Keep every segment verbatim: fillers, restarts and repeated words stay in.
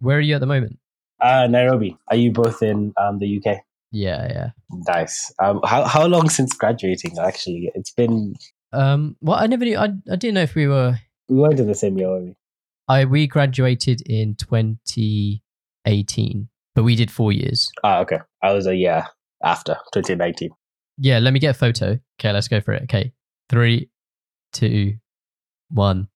Where are you at the moment? Uh, Nairobi. Are you both in um, the U K? Yeah, yeah. Nice. Um, how how long since graduating? Actually, it's been. Um. Well, I never knew. I I didn't know if we were. We weren't in the same year, were we? I we graduated in twenty eighteen, but we did four years. Ah, okay. I was a year after twenty nineteen. Yeah. Let me get a photo. Okay, let's go for it. Okay, three, two, one.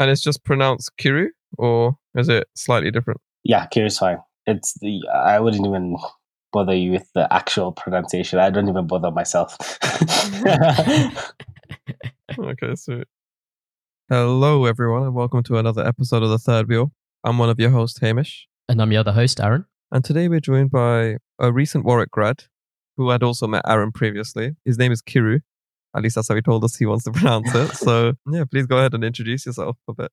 And it's just pronounced Kiru, or is it slightly different? Yeah, Kiru's fine. It's the I wouldn't even. bother you with the actual pronunciation. I don't even bother myself. Okay, sweet. Hello, everyone, and welcome to another episode of The Third Wheel. I'm one of your hosts, Hamish. And I'm your other host, Aaron. And today we're joined by a recent Warwick grad, who I'd also met Aaron previously. His name is Kiru. At least that's how he told us he wants to pronounce it. So, yeah, please go ahead and introduce yourself a bit.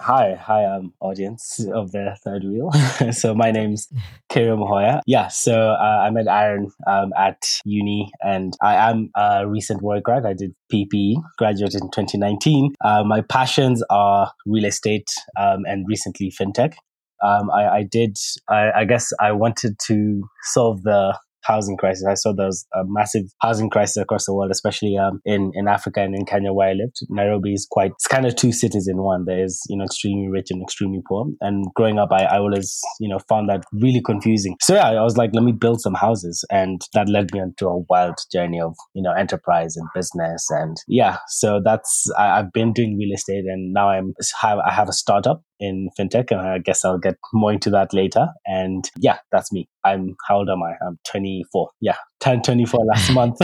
Hi, hi, um, audience of the Third Wheel. So my name's Kirill Mahoya. Yeah, so uh, I met Aaron um, at uni, and I am a recent Warwick grad. I did P P E, graduated in twenty nineteen. Uh, my passions are real estate um, and recently fintech. Um, I, I did, I, I guess I wanted to solve the housing crisis. I saw there was a massive housing crisis across the world, especially um, in, in Africa and in Kenya where I lived. Nairobi is quite, it's kind of two cities in one. There is, you know, extremely rich and extremely poor. And growing up, I, I always, you know, found that really confusing. So yeah, I was like, let me build some houses. And that led me onto a wild journey of, you know, enterprise and business. And yeah, so that's, I, I've been doing real estate, and now I'm, I have a startup in fintech, and I guess I'll get more into that later. And yeah, that's me. I'm, how old am I? I'm twenty-four. Yeah, turned twenty-four last month.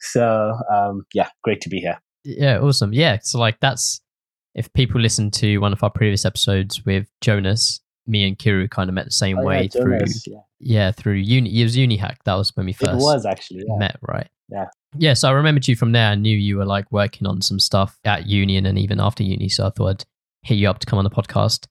So um, yeah, great to be here. Yeah, awesome. Yeah, so like that's, if people listen to one of our previous episodes with Jonas, me and Kiru kind of met the same oh, way yeah, Jonas, through, yeah. yeah, through uni. It was UniHack. That was when we first it was actually, yeah. met, right? Yeah. Yeah, so I remembered you from there. I knew you were like working on some stuff at uni and even after uni. So I thought I'd hit you up to come on the podcast.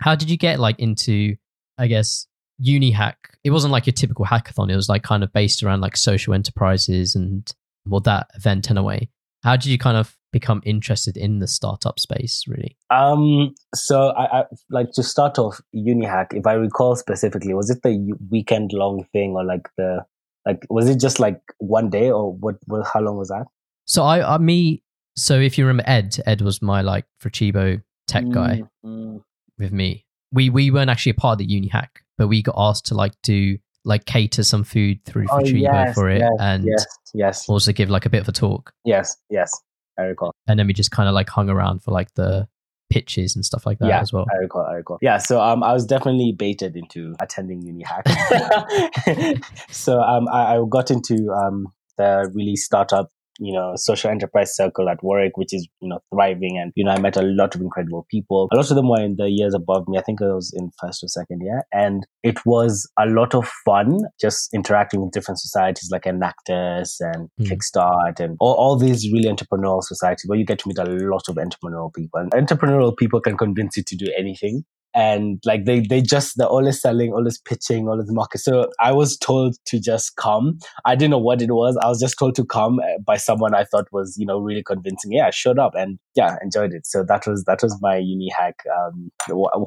How did you get like into, I guess, UniHack? It wasn't like your typical hackathon. It was like kind of based around like social enterprises and well, that event in a way. How did you kind of become interested in the startup space really? Um, so I, I like to start off UniHack, if I recall specifically, was it the weekend long thing or like the, like, was it just like one day or what, what how long was that? So I, I me, so if you remember Ed, Ed was my like Fratibo tech guy mm-hmm. with me. We we weren't actually a part of the UniHack, but we got asked to like do like cater some food through oh, Fratibo yes, for it, yes, and yes, yes. also give like a bit of a talk. Yes, yes, I recall. And then we just kind of like hung around for like the pitches and stuff like that yeah, as well. I recall, I recall. Yeah, so um, I was definitely baited into attending UniHack. So um, I, I got into um the really startup, you know, social enterprise circle at Warwick, which is, you know, thriving. And, you know, I met a lot of incredible people. A lot of them were in the years above me. I think I was in first or second year. And it was a lot of fun just interacting with different societies like Enactus and mm. Kickstart and all, all these really entrepreneurial societies where you get to meet a lot of entrepreneurial people. And entrepreneurial people can convince you to do anything. And like they, they just, they're always selling, always pitching, always market. So I was told to just come. I didn't know what it was. I was just told to come by someone I thought was, you know, really convincing. Yeah, I showed up and yeah, enjoyed it. So that was, that was my UniHack, um,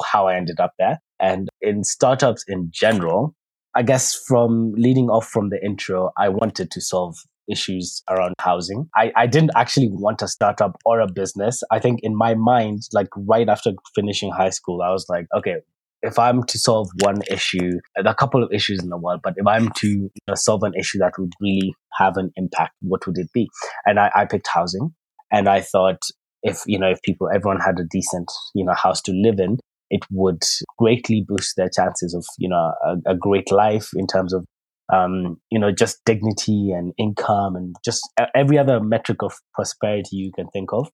how I ended up there. And in startups in general, I guess from leading off from the intro, I wanted to solve issues around housing. I, I didn't actually want a startup or a business. I think in my mind, like right after finishing high school, I was like, okay, if I'm to solve one issue, a couple of issues in the world, but if I'm to you know, solve an issue that would really have an impact, what would it be? And I, I picked housing. And I thought if, you know, if people, everyone had a decent, you know, house to live in, it would greatly boost their chances of, you know, a, a great life in terms of Um, you know, just dignity and income and just every other metric of prosperity you can think of.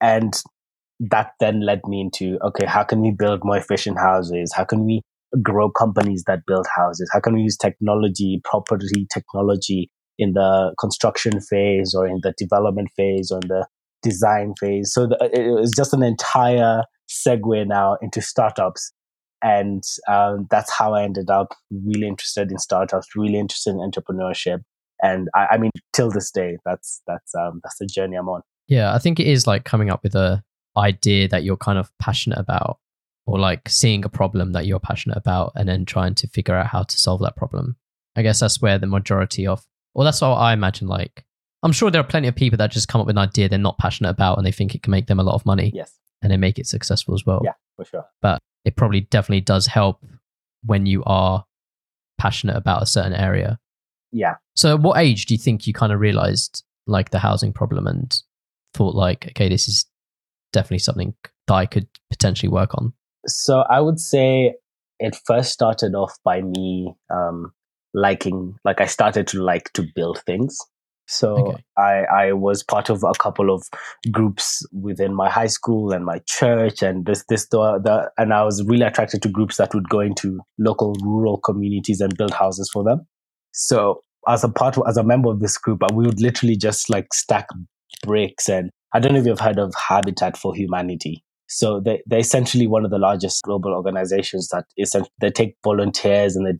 And that then led me into, okay, how can we build more efficient houses? How can we grow companies that build houses? How can we use technology, property technology in the construction phase or in the development phase or in the design phase? So the, it was just an entire segue now into startups. And um, that's how I ended up really interested in startups, really interested in entrepreneurship. And I, I mean, till this day, that's that's um, that's the journey I'm on. Yeah, I think it is like coming up with a idea that you're kind of passionate about or like seeing a problem that you're passionate about and then trying to figure out how to solve that problem. I guess that's where the majority of, or that's what I imagine. Like, I'm sure there are plenty of people that just come up with an idea they're not passionate about and they think it can make them a lot of money. Yes. And they make it successful as well. Yeah, for sure. But it probably definitely does help when you are passionate about a certain area. Yeah. So at what age do you think you kind of realized like the housing problem and thought like, okay, this is definitely something that I could potentially work on? So I would say it first started off by me um, liking, like I started to like to build things. So okay. I, I was part of a couple of groups within my high school and my church and this, this, that, and I was really attracted to groups that would go into local rural communities and build houses for them. So as a part, of, as a member of this group, we would literally just like stack bricks. And I don't know if you've heard of Habitat for Humanity. So they, they're essentially one of the largest global organizations that is, they take volunteers and they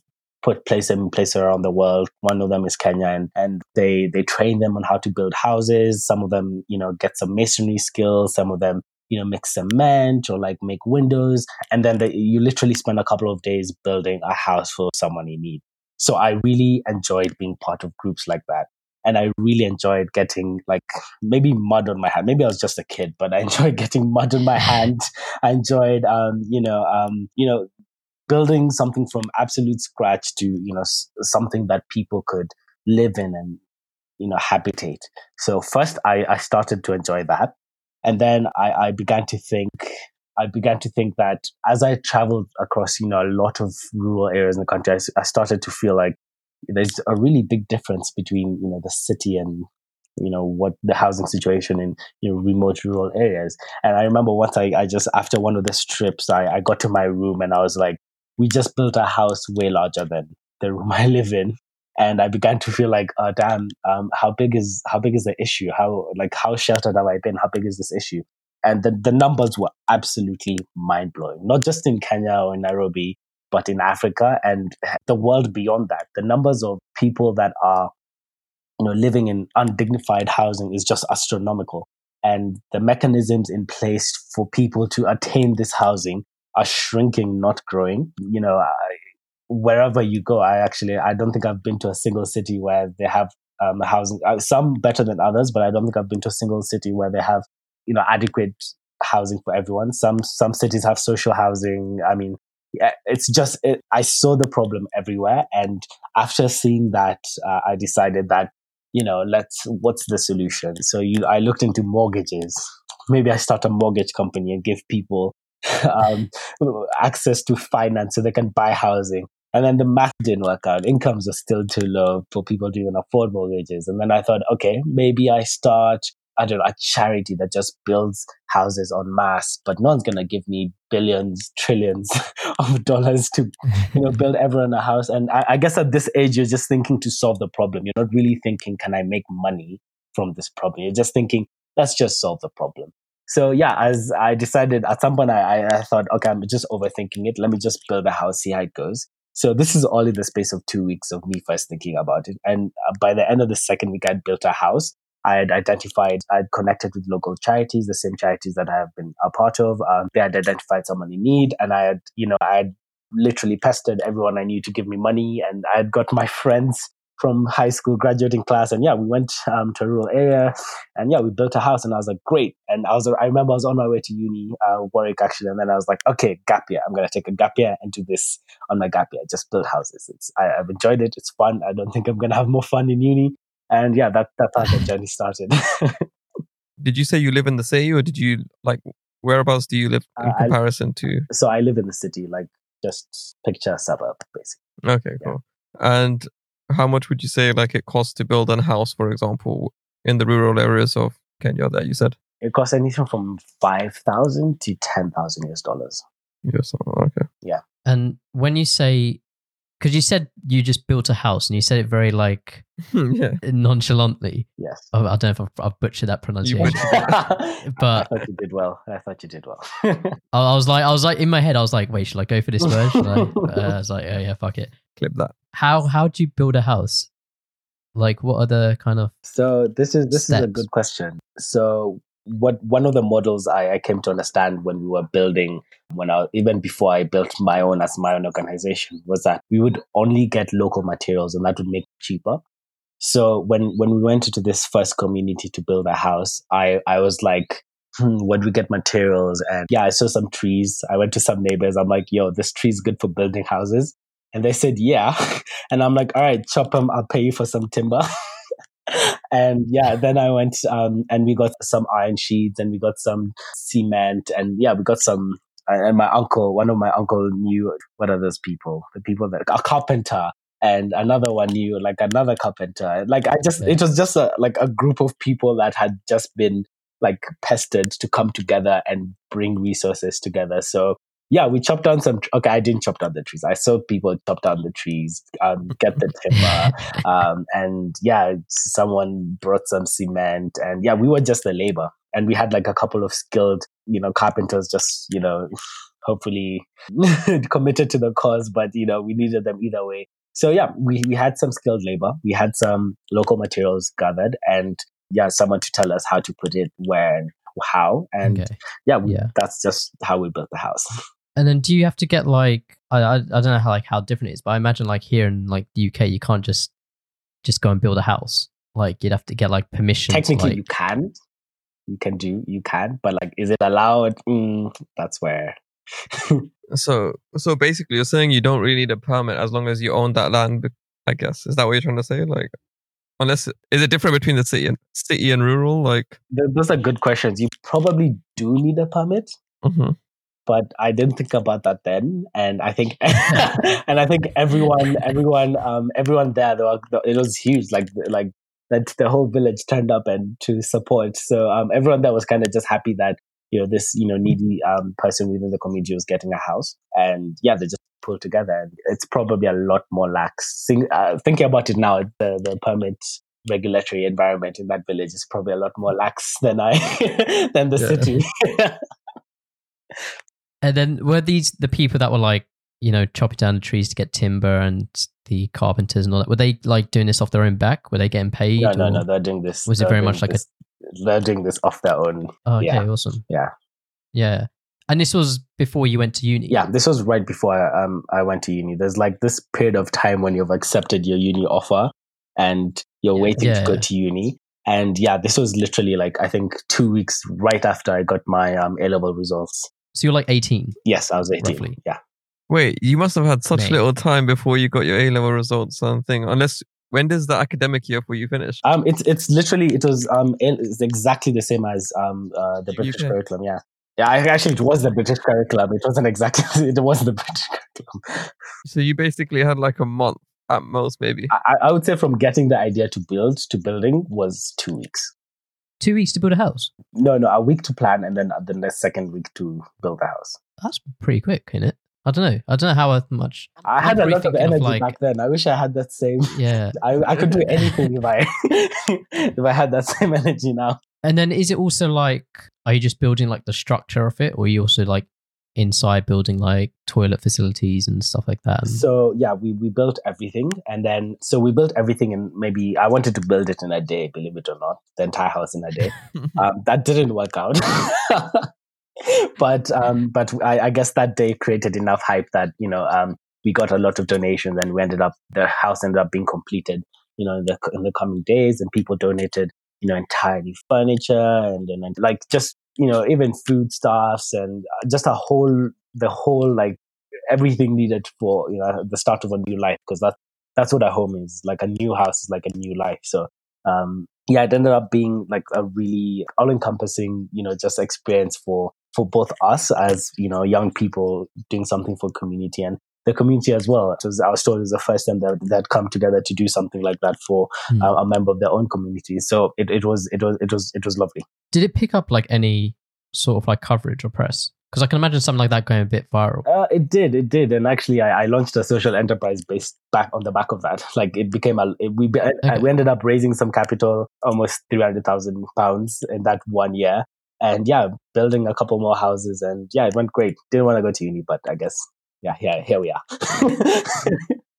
put place them in place around the world. One of them is Kenya, and, and they, they train them on how to build houses. Some of them, you know, get some masonry skills. Some of them, you know, make cement or like make windows. And then they, you literally spend a couple of days building a house for someone in need. So I really enjoyed being part of groups like that. And I really enjoyed getting like maybe mud on my hand. Maybe I was just a kid, but I enjoyed getting mud on my hand. I enjoyed, um, you know, um, you know, building something from absolute scratch to, you know, s- something that people could live in and, you know, habitate. So first I, I started to enjoy that. And then I, I began to think, I began to think that as I traveled across, you know, a lot of rural areas in the country, I, I started to feel like there's a really big difference between, you know, the city and, you know, what the housing situation in, you know, remote rural areas. And I remember once I, I just, after one of those trips, I, I got to my room and I was like, we just built a house way larger than the room I live in. And I began to feel like, oh, damn, um, how big is how big is the issue? How like how sheltered have I been? How big is this issue? And the, the numbers were absolutely mind-blowing, not just in Kenya or in Nairobi, but in Africa and the world beyond that. The numbers of people that are, you know, living in undignified housing is just astronomical. And the mechanisms in place for people to attain this housing are shrinking, not growing. You know, I, wherever you go, I actually, I don't think I've been to a single city where they have um, housing, uh, some better than others, but I don't think I've been to a single city where they have, you know, adequate housing for everyone. Some, some cities have social housing. I mean, it's just, it, I saw the problem everywhere. And after seeing that, uh, I decided that, you know, let's, what's the solution? So you, I looked into mortgages. Maybe I start a mortgage company and give people um, access to finance so they can buy housing. And then the math didn't work out. Incomes are still too low for people to even afford mortgages. And then I thought, okay, maybe I start, I don't know, a charity that just builds houses en masse, but no one's going to give me billions, trillions of dollars to, you know, build everyone a house. And I, I guess at this age, you're just thinking to solve the problem. You're not really thinking, can I make money from this problem? You're just thinking, let's just solve the problem. So yeah, as I decided at some point, I, I thought, okay, I'm just overthinking it. Let me just build a house, see how it goes. So this is all in the space of two weeks of me first thinking about it. And by the end of the second week, I'd built a house. I had identified, I'd connected with local charities, the same charities that I have been a part of. Um, they had identified someone in need. And I had, you know, I had literally pestered everyone I knew to give me money. And I had got my friends from high school graduating class. And yeah, we went um, to a rural area and yeah, we built a house and I was like, great. And I was, I remember I was on my way to uni, uh, Warwick actually. And then I was like, okay, gap year. I'm going to take a gap year and do this on my gap year. Just build houses. It's, I, I've enjoyed it. It's fun. I don't think I'm going to have more fun in uni. And yeah, that, that's how the journey started. Did you say you live in the city or did you like, whereabouts do you live in uh, comparison I, to? So I live in the city, like just picture a suburb basically. Okay, yeah. Cool. And how much would you say like it costs to build a house, for example, in the rural areas of Kenya that you said? It costs anything from five thousand to ten thousand U S dollars. Yes, okay. Yeah. And when you say, because you said you just built a house and you said it very like yeah. nonchalantly. Yes. Oh, I don't know if I've butchered that pronunciation. Butchered that. But I thought you did well. I thought you did well. I was like, I was like in my head, I was like, wait, should I go for this word? Should I? Uh, I was like, oh yeah, fuck it. Clip that. How how do you build a house? Like, what are the kind of so this is this steps? Is a good question. So What one of the models I, I came to understand when we were building, when I even before I built my own as my own organization, was that we would only get local materials, and that would make it cheaper. So when when we went into this first community to build a house, I I was like, hmm, where do we get materials? And yeah, I saw some trees. I went to some neighbors. I'm like, yo, this tree is good for building houses, and they said yeah, and I'm like, all right, chop them. I'll pay you for some timber. And yeah, then I went um, and we got some iron sheets and we got some cement and yeah, we got some, and my uncle, one of my uncle knew, what are those people? The people that, a carpenter, and another one knew like another carpenter. Like I just, it was just a, like a group of people that had just been like pestered to come together and bring resources together. So yeah, we chopped down some, okay, I didn't chop down the trees. I saw people chop down the trees, um, get the timber. Um, and yeah, someone brought some cement and yeah, we were just the labor. And we had like a couple of skilled, you know, carpenters just, you know, hopefully committed to the cause, but you know, we needed them either way. So yeah, we, we had some skilled labor. We had some local materials gathered and yeah, someone to tell us how to put it where and how. And okay. yeah, we, yeah, that's just how we built the house. And then do you have to get like, I I, I don't know how like how different it is, but I imagine like here in like the U K, you can't just just go and build a house. Like you'd have to get like permission. Technically, to, like, you can, you can do, you can, but like, is it allowed? Mm, that's where. so so basically, you're saying you don't really need a permit as long as you own that land. I guess is that what you're trying to say? Like, unless is it different between the city and city and rural? Like, those are good questions. You probably do need a permit. Mm-hmm. But I didn't think about that then, and I think, and I think everyone, everyone, um, everyone there, they were, it was huge. Like, like that, the whole village turned up and to support. So um, everyone there was kind of just happy that you know this, you know, needy um person within the community was getting a house, and yeah, they just pulled together. And it's probably a lot more lax. Think, uh, thinking about it now, the the permit regulatory environment in that village is probably a lot more lax than I than the yeah. city. And then were these the people that were like, you know, chopping down the trees to get timber and the carpenters and all that? Were they like doing this off their own back? Were they getting paid? No, no, no. They're doing this. Was it very much like a... They're doing this off their own. Oh, okay, yeah. Awesome. Yeah. Yeah. And this was before you went to uni? Yeah, this was right before I, um, I went to uni. There's like this period of time when you've accepted your uni offer and you're yeah. waiting yeah. to go to uni. And yeah, this was literally like, I think two weeks right after I got my um, A-level results. So you're like eighteen? Yes, I was eighteen, roughly. Yeah. Wait, you must have had such Mate. little time before you got your A-level results and thing. Unless, when does the academic year for you finish? Um, It's it's literally, it was um it's exactly the same as um uh, the British curriculum, yeah. Yeah, I, actually, it was the British curriculum. It wasn't exactly, it was the British curriculum. So you basically had like a month at most, maybe? I, I would say from getting the idea to build, to building was two weeks. Two weeks to build a house? No, no, a week to plan and then the next second week to build the house. That's pretty quick, isn't it? I don't know. I don't know how much. I had a lot of energy of like, back then. I wish I had that same. Yeah. I, I could do anything if I if I had that same energy now. And then is it also like, are you just building like the structure of it, or are you also like inside building like toilet facilities and stuff like that? So yeah, we, we built everything. And then, so we built everything in maybe, I wanted to build it in a day, believe it or not, the entire house in a day. um, that didn't work out. but um, but I, I guess that day created enough hype that, you know, um, we got a lot of donations and we ended up, the house ended up being completed, you know, in the, in the coming days, and people donated, you know, entirely furniture and, and, and like just, you know, even foodstuffs and just a whole, the whole, like everything needed for, you know, the start of a new life. Cause that's, that's what a home is. Like a new house is like a new life. So, um, yeah, it ended up being like a really all encompassing, you know, just experience for, for both us as, you know, young people doing something for community and the community as well. It was, I was told it was the first time that that come together to do something like that for mm. uh, a member of their own community. So it, it was it was it was it was lovely. Did it pick up like any sort of like coverage or press? Because I can imagine something like that going a bit viral. Uh, it did, it did, and actually, I, I launched a social enterprise based back on the back of that. Like it became a it, we be, okay. I, we ended up raising some capital, almost three hundred thousand pounds in that one year, and yeah, building a couple more houses, and yeah, it went great. Didn't want to go to uni, but I guess. Yeah, yeah, here we are.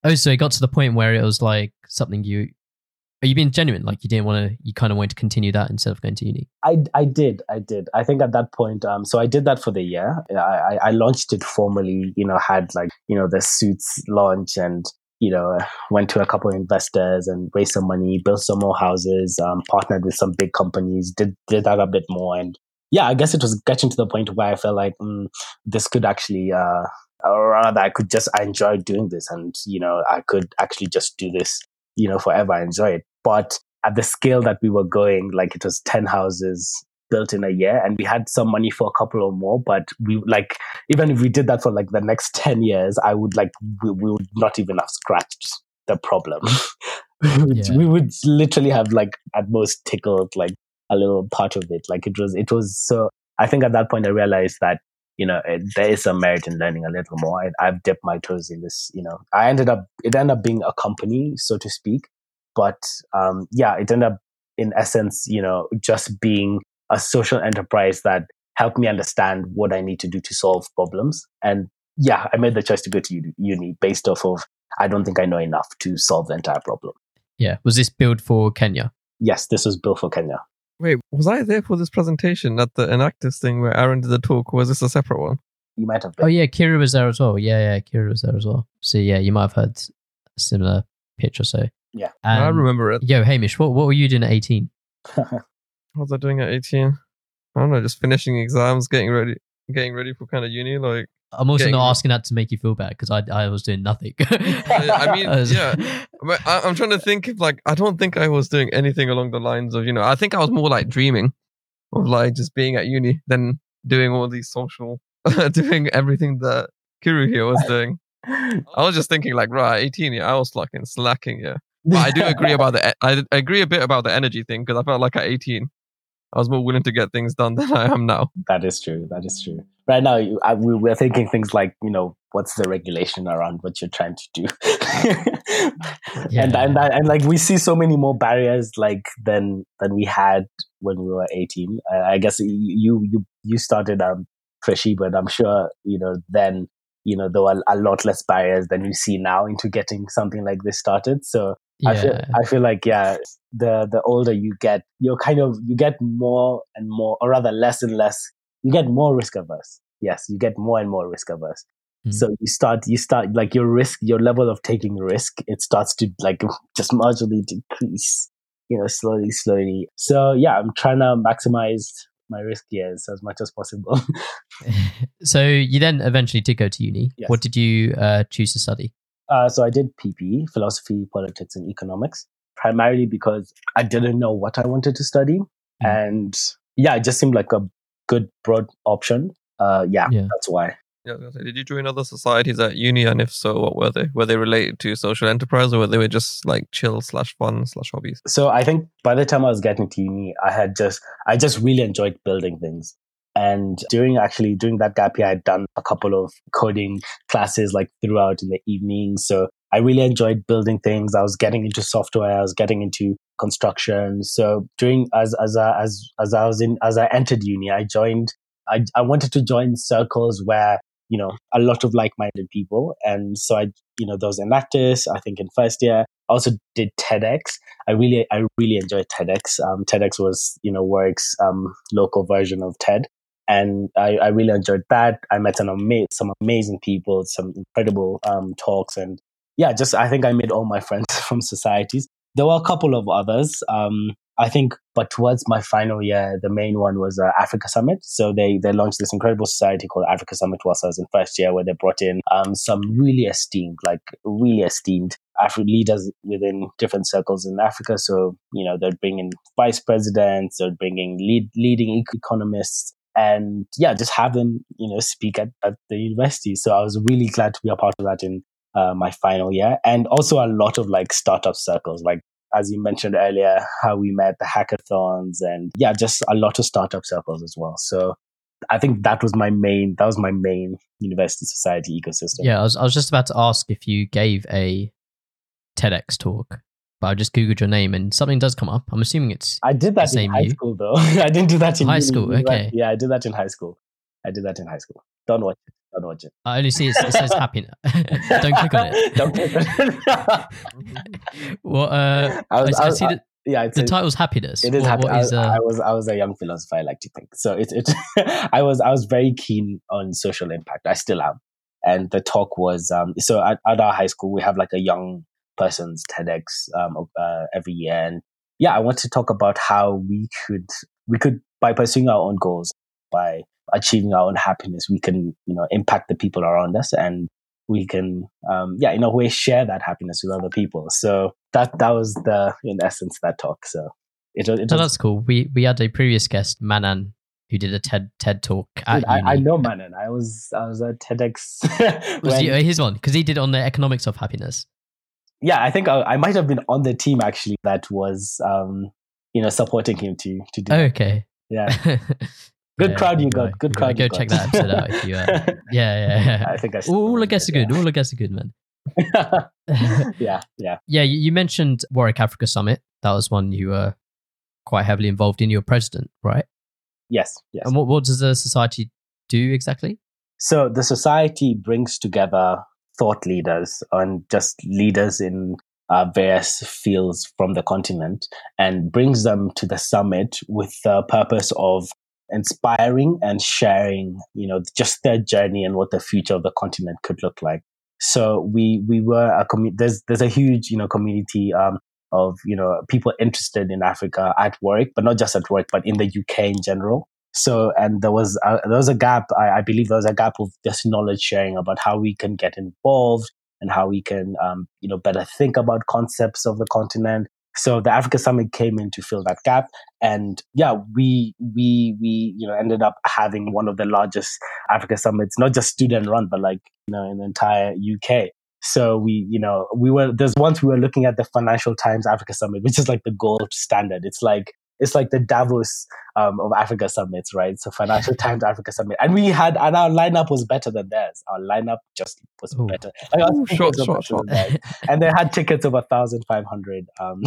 Oh, so it got to the point where it was like something you Are you being genuine? Like you didn't want to, you kind of wanted to continue that instead of going to uni? I, I did. I did. I think at that point, um, so I did that for the year. I, I, I launched it formally, you know, had like, you know, the suits launch and, you know, went to a couple of investors and raised some money, built some more houses, um, partnered with some big companies, did, did that a bit more. And yeah, I guess it was getting to the point where I felt like mm, this could actually, uh, or rather I could just, I enjoy doing this and, you know, I could actually just do this, you know, forever. I enjoy it. But at the scale that we were going, like it was ten houses built in a year and we had some money for a couple or more, but we like, even if we did that for like the next ten years, I would like, we, we would not even have scratched the problem. we, would, yeah. we would literally have like at most tickled like a little part of it. Like it was, it was, so I think at that point I realized that, you know, it, there is some merit in learning a little more. I, I've dipped my toes in this, you know, I ended up, it ended up being a company, so to speak. But um, yeah, it ended up, in essence, you know, just being a social enterprise that helped me understand what I need to do to solve problems. And yeah, I made the choice to go to uni based off of, I don't think I know enough to solve the entire problem. Yeah. Was this built for Kenya? Yes, this was built for Kenya. Wait, was I there for this presentation at the Enactus thing where Aaron did the talk? Or was this a separate one? You might have been. Oh yeah, Kirill was there as well. Yeah, yeah, Kirill was there as well. So yeah, you might have heard a similar pitch or so. Yeah. Um, I remember it. Yo, Hamish, what, what were you doing at eighteen? What was I doing at eighteen? I don't know, just finishing exams, getting ready, getting ready for kind of uni. Like, I'm also not asking that to make you feel bad because I I was doing nothing. I mean, yeah, but I, I'm trying to think if like I don't think I was doing anything along the lines of, you know, I think I was more like dreaming of like just being at uni than doing all these social, doing everything that Kirill here was doing. I was just thinking like, right, eighteen, yeah, I was fucking slacking, yeah. But I do agree about the I agree a bit about the energy thing because I felt like at eighteen. I was more willing to get things done than I am now. That is true. That is true. Right now, you, I, we, we're thinking things like, you know, what's the regulation around what you're trying to do? yeah. and, and and like we see so many more barriers like than than we had when we were eighteen. Uh, I guess you you you started um Freshy, but I'm sure you know then you know there were a lot less barriers than you see now into getting something like this started. So. Yeah. I feel I feel like yeah, the the older you get, you're kind of you get more and more, or rather less and less. You get more risk averse. Yes, you get more and more risk averse. Mm. So you start you start like your risk, your level of taking risk, it starts to like just marginally decrease, you know, slowly, slowly. So yeah, I'm trying to maximize my risk years as much as possible. So you then eventually did go to uni. Yes. What did you uh, choose to study? Uh, so I did P P E, philosophy, politics, and economics, primarily because I didn't know what I wanted to study. Mm-hmm. And yeah, it just seemed like a good broad option. Uh, yeah, yeah, that's why. Yeah. Did you join other societies at uni? And if so, what were they? Were they related to social enterprise or were they just like chill slash fun slash hobbies? So I think by the time I was getting to uni, I had just, I just really enjoyed building things. And during actually during that gap year, I'd done a couple of coding classes like throughout in the evening. So I really enjoyed building things. I was getting into software. I was getting into construction. So during as as I, as as I was in as I entered uni, I joined. I I wanted to join circles where you know a lot of like-minded people. And so I you know there was Enactus. I think in first year, I also did TEDx. I really I really enjoyed TEDx. Um, TEDx was you know Warwick's um, local version of TED. And I, I really enjoyed that. I met an ama- some amazing people, some incredible um, talks. And yeah, just I think I made all my friends from societies. There were a couple of others, um, I think. But towards my final year, the main one was uh, Africa Summit. So they, they launched this incredible society called Africa Summit whilst I was in first year, where they brought in um, some really esteemed, like really esteemed Afri- leaders within different circles in Africa. So, you know, they'd bring in vice presidents, they'd bring in lead, leading economists. And yeah, just have them, you know, speak at, at the university. So I was really glad to be a part of that in uh, my final year. And also a lot of like startup circles, like as you mentioned earlier, how we met the hackathons and yeah, just a lot of startup circles as well. So I think that was my main, that was my main university society ecosystem. Yeah, I was, I was just about to ask if you gave a TEDx talk. But I just Googled your name and something does come up. I'm assuming it's I did that in high you. school though. I didn't do that in high school. Okay. Yeah, I did that in high school. I did that in high school. Don't watch it. Don't watch it. I only see it, it says happiness. Don't click on it. Don't click on it. Well, uh, I, was, I, I was, see that yeah, the a, title's happiness. It is happiness. I, uh... I was I was a young philosopher. I like to think. So it it I was I was very keen on social impact. I still am. And the talk was um, so at, at our high school we have like a young person's TEDx um, uh, every year, and yeah, I want to talk about how we could we could by pursuing our own goals, by achieving our own happiness, we can, you know, impact the people around us, and we can, um, yeah, in a way, share that happiness with other people. So that that was the, in essence, that talk. So it was. It was oh, that's cool. We we had a previous guest, Manan, who did a TED TED talk. At I, I know Manan. I was I was at TEDx. Was when, he, his one because he did on the economics of happiness. Yeah, I think I, I might have been on the team actually that was, um, you know, supporting him to to do. Oh, okay. Yeah. Good yeah, crowd you got. Right. Good crowd. Go you check got. that episode out if you. Uh, yeah, yeah, yeah. I think I all our guests are good. Yeah. All our guests are good, man. yeah, yeah, yeah. You, you mentioned Warwick Africa Summit. That was one you were quite heavily involved in. You're president, right? Yes, yes. And what, what does the society do exactly? So the society brings together thought leaders and just leaders in uh, various fields from the continent, and brings them to the summit with the purpose of inspiring and sharing, you know, just their journey and what the future of the continent could look like. So we we were a community. There's there's a huge, you know, community um, of, you know, people interested in Africa at work, but not just at work, but in the U K in general. So and there was a, there was a gap. I, I believe there was a gap of just knowledge sharing about how we can get involved and how we can, um, you know, better think about concepts of the continent. So the Africa Summit came in to fill that gap, and yeah, we we we you know ended up having one of the largest Africa Summits, not just student run, but like, you know, in the entire U K. So we you know we were there's once we were looking at the Financial Times Africa Summit, which is like the gold standard. It's like it's like the Davos um, of Africa Summits, right? So Financial Times Africa Summit, and we had and our lineup was better than theirs. Our lineup just was Ooh. better. Like, Ooh, short, short, short. And they had tickets of a thousand five hundred um,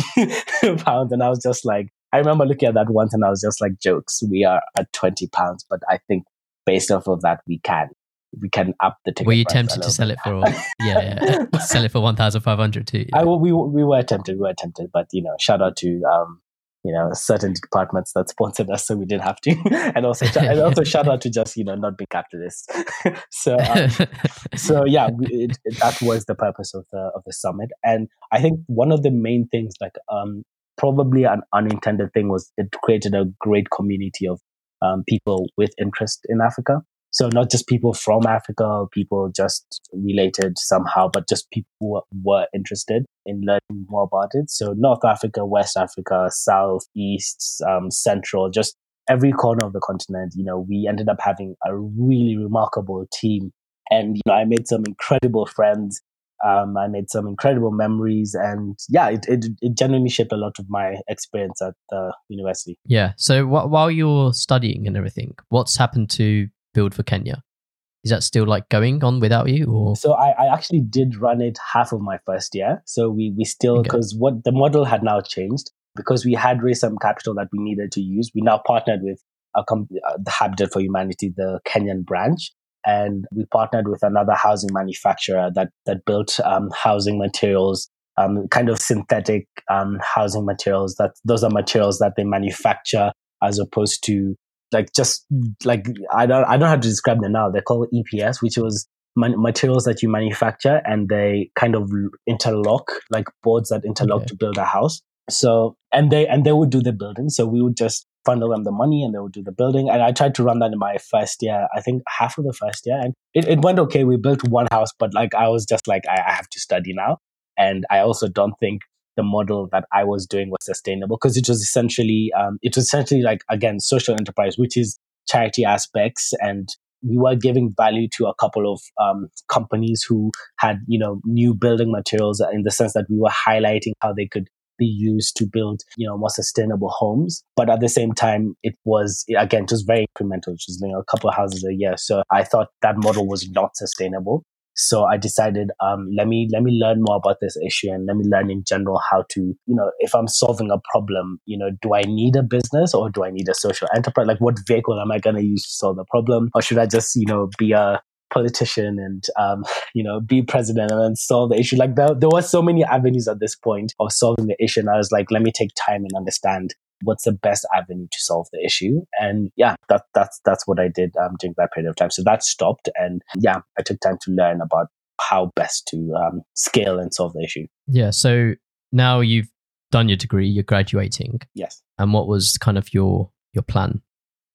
pounds, and I was just like, I remember looking at that once, and I was just like, jokes. We are at twenty pounds, but I think based off of that, we can. we can up the ticket. Were you tempted to sell it for all, yeah, yeah. sell it for one thousand five hundred too? Yeah. I, we, we were tempted, we were tempted, but you know, shout out to, um, you know, certain departments that sponsored us, so we didn't have to. and also and also shout out to just, you know, not being capitalists. so, um, so yeah, we, it, it, that was the purpose of the, of the summit. And I think one of the main things, like um, probably an unintended thing, was it created a great community of um, people with interest in Africa. So not just people from Africa or people just related somehow, but just people who were interested in learning more about it. So North Africa, West Africa, South, East, um, Central, just every corner of the continent. You know, we ended up having a really remarkable team. And, you know, I made some incredible friends. Um, I made some incredible memories. And yeah, it, it, it genuinely shaped a lot of my experience at the university. Yeah. So wh- while you're studying and everything, what's happened to Build for Kenya? Is that still like going on without you? Or so I, I actually did run it half of my first year. So we we still because okay. what the model had now changed, because we had raised some capital that we needed to use. We now partnered with a company, uh, the Habitat for Humanity, the Kenyan branch, and we partnered with another housing manufacturer that that built um, housing materials, um, kind of synthetic um, housing materials. That those are materials that they manufacture as opposed to. Like just like I don't I don't have to describe them now. They're called E P S, which was man- materials that you manufacture and they kind of interlock, like boards that interlock okay. to build a house. So and they and they would do the building. So we would just funnel them the money and they would do the building. And I tried to run that in my first year. I think half of the first year, and it, it went okay. We built one house, but like I was just like I, I have to study now, and I also don't think the model that I was doing was sustainable, because it was essentially, um, it was essentially like, again, social enterprise, which is charity aspects. And we were giving value to a couple of um, companies who had, you know, new building materials, in the sense that we were highlighting how they could be used to build, you know, more sustainable homes. But at the same time, it was, again, just very incremental, just, you know, a couple of houses a year. So I thought that model was not sustainable. So I decided, um, let me let me learn more about this issue, and let me learn in general how to, you know, if I'm solving a problem, you know, do I need a business or do I need a social enterprise? Like, what vehicle am I going to use to solve the problem? Or should I just, you know, be a politician and, um, you know, be president and then solve the issue? Like, there, there were so many avenues at this point of solving the issue. And I was like, let me take time and understand what's the best avenue to solve the issue. And yeah, that, that's that's what I did um, during that period of time. So that stopped. And yeah, I took time to learn about how best to um, scale and solve the issue. Yeah. So now you've done your degree, you're graduating. Yes. And what was kind of your, your plan?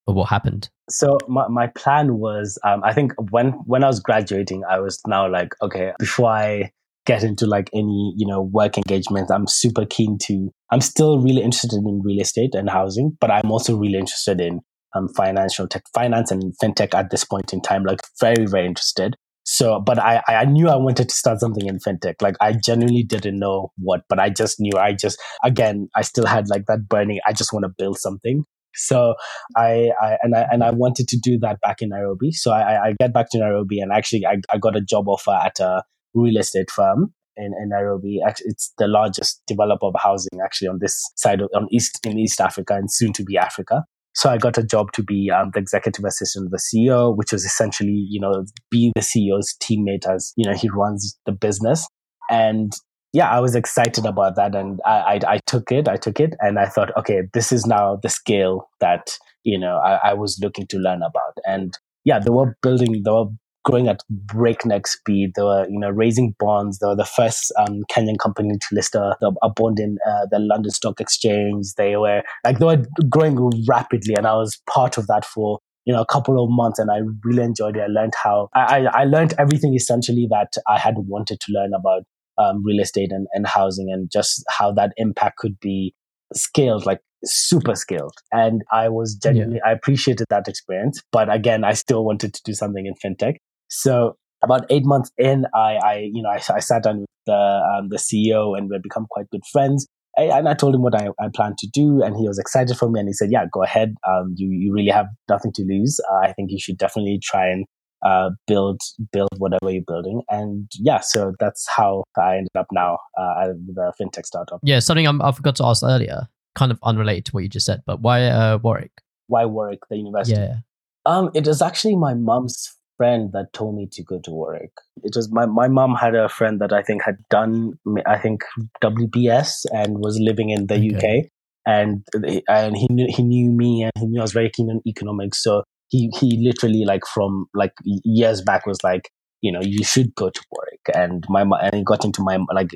Or what happened? So my, my plan was, um, I think when, when I was graduating, I was now like, okay, before I get into like any, you know, work engagements, I'm super keen to, I'm still really interested in real estate and housing, but I'm also really interested in um, financial tech, finance and fintech at this point in time, like very, very interested. So, but I, I knew I wanted to start something in fintech. Like I genuinely didn't know what, but I just knew, I just, again, I still had like that burning, I just want to build something. So I, I and I and I wanted to do that back in Nairobi. So I, I get back to Nairobi, and actually I, I got a job offer at a real estate firm in, in Nairobi. It's the largest developer of housing actually on this side of on East in East Africa and soon to be Africa. So I got a job to be um, the executive assistant of the C E O, which was essentially, you know, be the C E O's teammate as, you know, he runs the business. And yeah, I was excited about that, and I, I I took it, I took it, and I thought, okay, this is now the scale that, you know, I, I was looking to learn about. And yeah, they were building, they were growing at breakneck speed. They were, you know, raising bonds. They were the first um, Kenyan company to list a, a bond in uh, the London Stock Exchange. They were like, they were growing rapidly, and I was part of that for, you know, a couple of months, and I really enjoyed it. I learned how I I, I learned everything essentially that I had wanted to learn about. Um, real estate and, and housing, and just how that impact could be scaled, like super scaled. And I was genuinely, yeah. I appreciated that experience. But again, I still wanted to do something in fintech. So about eight months in, I, I you know, I, I sat down with the, um, the C E O, and we'd become quite good friends. I, and I told him what I, I planned to do, and he was excited for me. And he said, yeah, go ahead. Um, you, you really have nothing to lose. Uh, I think you should definitely try and Uh, build build whatever you're building. And yeah, so that's how I ended up now uh, at the fintech startup. Yeah, something I'm, I forgot to ask earlier, kind of unrelated to what you just said, but why uh, Warwick? Why Warwick, the university? Yeah. Um, it was actually my mum's friend that told me to go to Warwick. It was my my mum had a friend that I think had done, I think, W B S and was living in the okay. U K. And, and he, knew, he knew me, and he knew I was very keen on economics. So He he literally like from like years back was like, you know, you should go to Warwick. And my and it got into my, like,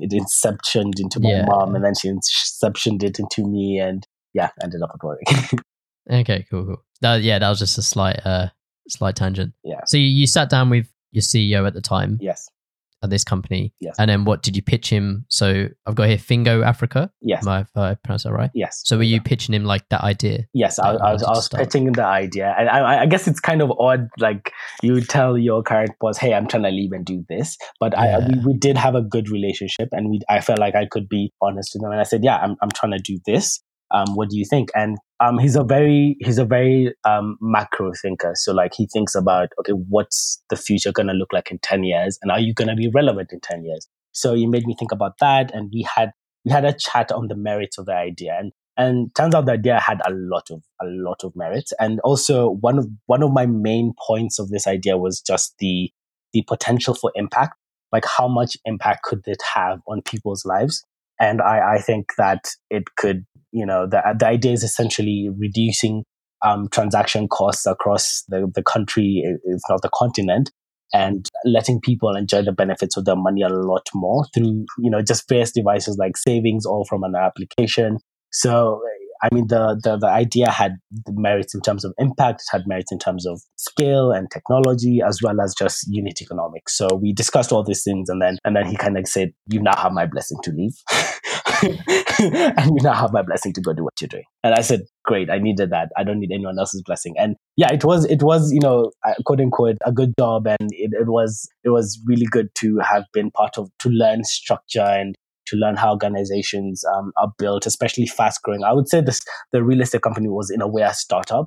it inceptioned into my yeah. mom, and then she inceptioned it into me, and yeah, ended up at Warwick. Okay, cool, cool. That, yeah, that was just a slight uh slight tangent. Yeah. So you, you sat down with your C E O at the time. Yes. At this company. Yes. And then what did you pitch him? So I've got here Fingo Africa. Yes. Am I, if I pronounce that right? Yes. So were you pitching him like that idea? Yes, that I, I was, I was pitching him the idea. And I, I guess it's kind of odd, like you tell your current boss, hey, I'm trying to leave and do this. But yeah. I we, we did have a good relationship, and we I felt like I could be honest with him. And I said, yeah, I'm I'm trying to do this. Um, what do you think? And um, he's a very he's a very um, macro thinker. So like he thinks about, okay, what's the future going to look like in ten years, and are you going to be relevant in ten years? So he made me think about that, and we had we had a chat on the merits of the idea, and and turns out the idea had a lot of a lot of merits. And also one of one of my main points of this idea was just the the potential for impact, like how much impact could it have on people's lives. And I, I think that it could, you know, the the idea is essentially reducing um, transaction costs across the, the country, if not the continent, and letting people enjoy the benefits of their money a lot more through, you know, just various devices like savings or from an application. So, I mean, the, the, the idea had merits in terms of impact, it had merits in terms of scale and technology, as well as just unit economics. So we discussed all these things, and then and then he kind of said, you now have my blessing to leave. And you now have my blessing to go do what you're doing. And I said, great, I needed that. I don't need anyone else's blessing. And yeah, it was, it was, you know, quote unquote, a good job. And it, it was, it was really good to have been part of, to learn structure and to learn how organizations um, are built, especially fast growing. I would say this, the real estate company was in a way a startup.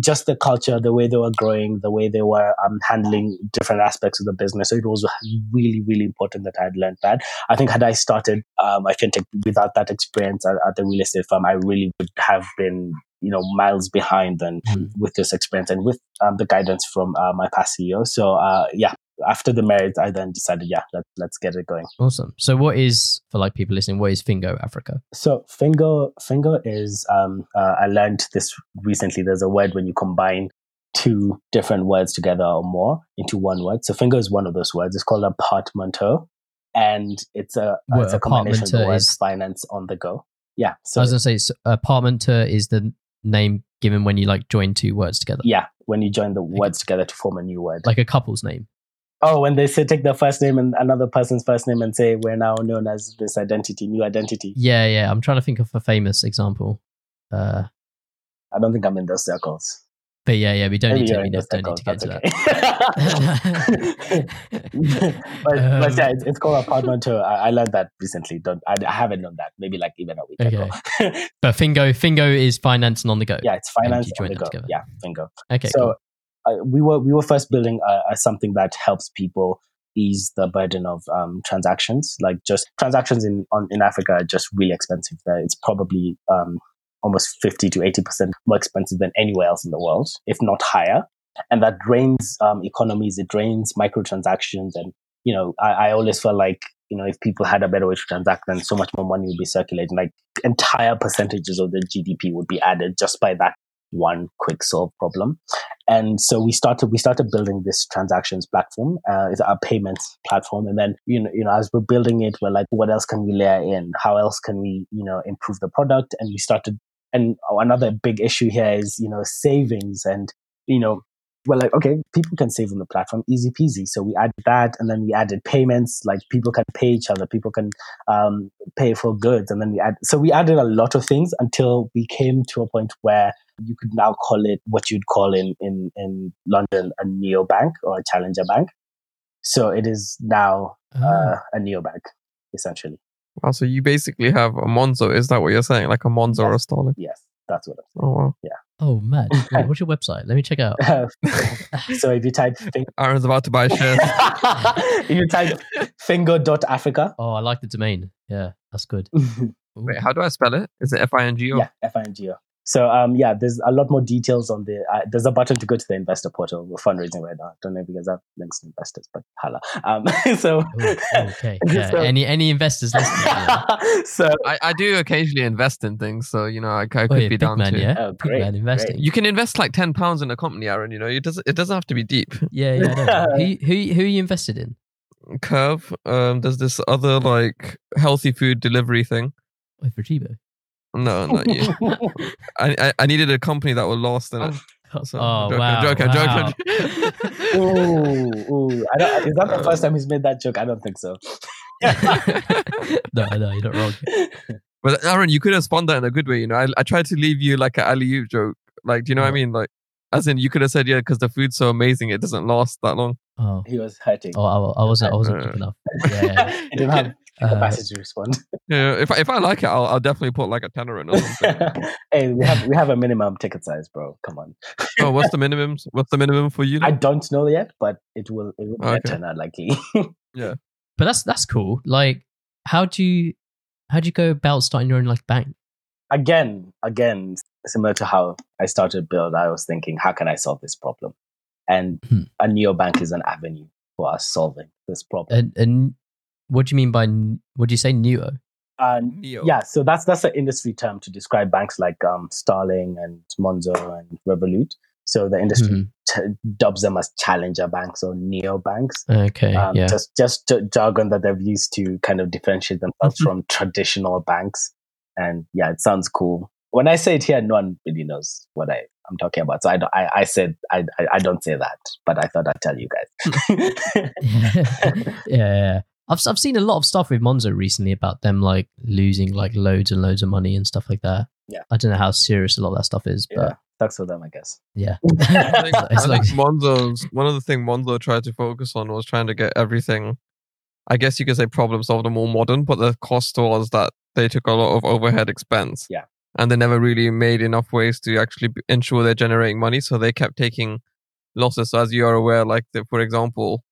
just the culture, the way they were growing, the way they were um, handling different aspects of the business. So it was really, really important that I had learned that. I think had I started um, my fintech without that experience at, at the real estate firm, I really would have been, you know, miles behind than mm. with this experience and with um, the guidance from uh, my past C E O. So uh, yeah, after the marriage, I then decided, yeah, let, let's get it going. Awesome. So what is, for like people listening, what is Fingo Africa? So Fingo, Fingo is, um, uh, I learned this recently, there's a word when you combine two different words together or more into one word. So Fingo is one of those words. It's called apportmanteau, and it's a, uh, it's a combination of the words is... finance on the go. Yeah. So I was going to say, so apportmanteau is the name given when you like join two words together. Yeah. When you join the okay. words together to form a new word. Like a couple's name. Oh, when they say take their first name and another person's first name and say we're now known as this identity, new identity. Yeah, yeah. I'm trying to think of a famous example. Uh, I don't think I'm in those circles. But yeah, yeah, we don't, need to, we don't need to get That's to okay. that. but, um, but yeah, it's, it's called apportmanteau. I, I learned that recently. Don't I, I haven't known that. Maybe like even a week okay. ago. But Fingo, Fingo is finance and on the go. Yeah, it's finance on the go. Together. Yeah, Fingo. Okay, so. Cool. Uh, we were we were first building uh, something that helps people ease the burden of um, transactions. Like just transactions in on, in Africa are just really expensive. There, it's probably um, almost fifty to eighty percent more expensive than anywhere else in the world, if not higher. And that drains um, economies. It drains microtransactions. And you know, I, I always felt like you know, if people had a better way to transact, then so much more money would be circulating. Like entire percentages of the G D P would be added just by that one quick solve problem. And so we started we started building this transactions platform, uh, it's our payments platform. And then, you know, you know, as we're building it, we're like, what else can we layer in? How else can we, you know, improve the product? And we started, and another big issue here is, you know, savings. And, you know, we're like, okay, people can save on the platform, easy peasy. So we added that, and then we added payments, like people can pay each other, people can um, pay for goods. And then we add, so we added a lot of things until we came to a point where you could now call it what you'd call in, in, in London a neobank or a challenger bank. So it is now oh. uh, a neobank, essentially. Wow, so you basically have a Monzo. Is that what you're saying? Like a Monzo yes. or a Starling? Yes, that's what I'm saying. Oh, wow. Yeah. Oh, man. What's your website? Let me check it out. So if you type... Fing- Aaron's about to buy shares. If you type fingo dot africa. Oh, I like the domain. Yeah, that's good. Wait, how do I spell it? Is it F I N G O? Yeah, F I N G O. So, um, yeah, there's a lot more details on the, uh, there's a button to go to the investor portal. We're fundraising right now. I don't know if you guys have links to investors, but hala. Um, so, Ooh, okay. Yeah, so, any, any investors listening? Yeah. So, I, I do occasionally invest in things. So, you know, I, I could oh, yeah, be down man, to yeah? oh, great, man investing. Great. You can invest like ten pounds in a company, Aaron, you know, it doesn't, it doesn't have to be deep. Yeah. yeah. I know. who, who, who are you invested in? Curve. Um, there's this other like healthy food delivery thing. Oh, for Chibo. No, not you. I, I I needed a company that would last in it. So, oh, joking, wow. Joking, wow. Joking. ooh, ooh. I don't, is that the uh, first time he's made that joke? I don't think so. no, no, you're not wrong. But Aaron, you could have spun that in a good way. You know, I I tried to leave you like an alley-oop joke. Like, do you know yeah. what I mean? Like, as in, you could have said, yeah, because the food's so amazing, it doesn't last that long. Oh, he was hurting. Oh, I, I wasn't. I wasn't keeping up. Yeah, yeah. He didn't have the capacity uh, to respond. Yeah, if I, if I like it, I'll, I'll definitely put like a tenner in or something. Hey, we have we have a minimum ticket size, bro. Come on. Oh, what's the minimum? What's the minimum for you? Then? I don't know yet, but it will. It will be okay. a tenner, likely. Yeah, but that's that's cool. Like, how do you how do you go about starting your own like bank? Again, again, similar to how I started Build, I was thinking, how can I solve this problem? And hmm. a neobank is an avenue for us solving this problem. And, and what do you mean by, what do you say, neo? Uh, neo. Yeah, so that's that's an industry term to describe banks like um, Starling and Monzo and Revolut. So the industry mm-hmm. t- dubs them as challenger banks or neo banks. Okay, um, yeah. Just, just j- jargon that they've used to kind of differentiate themselves mm-hmm. from traditional banks. And yeah, it sounds cool. When I say it here, no one really knows what I... I'm talking about. So I, I, I said, I, I don't say that, but I thought I'd tell you guys. yeah. yeah. I've, I've seen a lot of stuff with Monzo recently about them like losing like loads and loads of money and stuff like that. Yeah. I don't know how serious a lot of that stuff is, but. Yeah. Sucks for them, I guess. Yeah. I think, it's I like... think Monzo's, one of the things Monzo tried to focus on was trying to get everything, I guess you could say problem solved and more modern, but the cost was that they took a lot of overhead expense. Yeah. and they never really made enough ways to actually ensure they're generating money. So they kept taking losses. So as you are aware, like the, for example,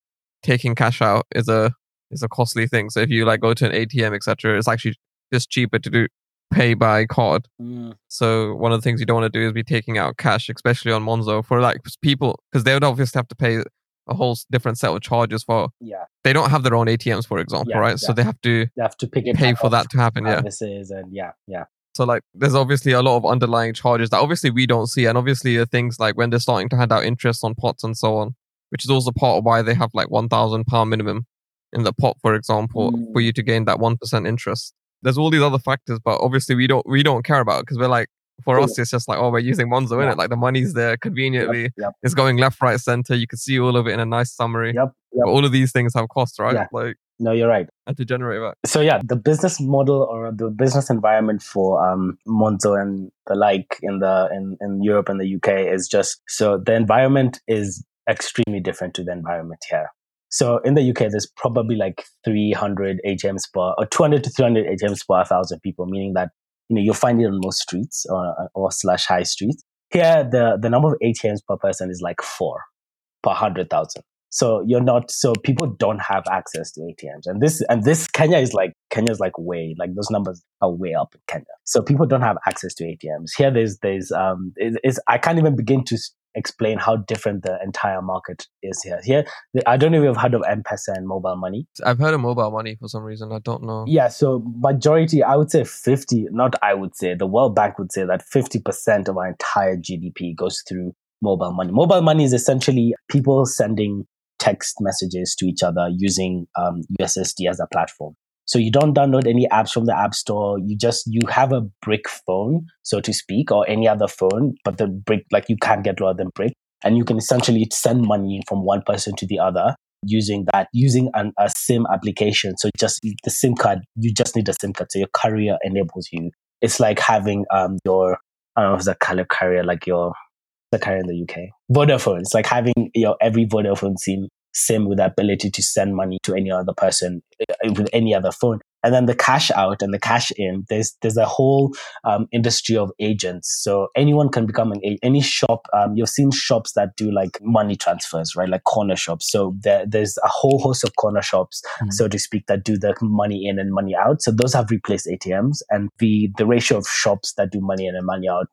taking cash out is a is a costly thing. So if you like go to an A T M, et cetera, it's actually just cheaper to do pay by card. Mm. So one of the things you don't want to do is be taking out cash, especially on Monzo, for like people, because they would obviously have to pay a whole different set of charges for. Yeah. They don't have their own A T Ms, for example, yeah, right? Yeah. So they have to they have to pick it pay for that to happen. Yeah. And yeah, yeah. So like, there's obviously a lot of underlying charges that obviously we don't see, and obviously the things like when they're starting to hand out interest on pots and so on, which is also part of why they have like one thousand pounds minimum in the pot, for example, mm. for you to gain that one percent interest. There's all these other factors, but obviously we don't we don't care about it because we're like, for cool. us, it's just like, oh, we're using Monzo, yeah. innit? Like the money's there conveniently. Yep, yep. It's going left, right, center. You can see all of it in a nice summary. Yep, yep. But all of these things have costs, right? Yeah. Like, no, you're right. And to generate that. So yeah, the business model or the business environment for um, Monzo and the like in the in, in Europe and the U K is just, so the environment is extremely different to the environment here. So in the U K, there's probably like three hundred A T Ms per, or two hundred to three hundred A T Ms per one thousand people, meaning that, you know, you'll find it on most streets or, or slash high streets. Here, the, the number of A T Ms per person is like four per one hundred thousand. So you're not, so people don't have access to A T Ms. And this, and this Kenya is like, Kenya's like way, like those numbers are way up in Kenya. So people don't have access to A T Ms. Here, there's, there's, um, is I can't even begin to explain how different the entire market is here. Here, I don't know if you've heard of M-Pesa and mobile money. I've heard of mobile money for some reason. I don't know. Yeah, so majority, I would say fifty, not I would say, the World Bank would say that fifty percent of our entire G D P goes through mobile money. Mobile money is essentially people sending text messages to each other using um, U S S D as a platform. So you don't download any apps from the app store. You just, you have a brick phone, so to speak, or any other phone, but the brick, like you can't get lower than brick. And you can essentially send money from one person to the other using that, using an, a SIM application. So just the SIM card, you just need a SIM card. So your carrier enables you. It's like having um your, I don't know if it's a color carrier, like your, the carrier in the U K. Vodafone. It's like having your every Vodafone SIM. SIM with the ability to send money to any other person with any other phone. And then the cash out and the cash in, there's there's a whole um, industry of agents. So anyone can become an agent. Any shop, um, you've seen shops that do like money transfers, right? Like corner shops. So there, there's a whole host of corner shops, mm-hmm. so to speak, that do the money in and money out. So those have replaced A T Ms. And the, the ratio of shops that do money in and money out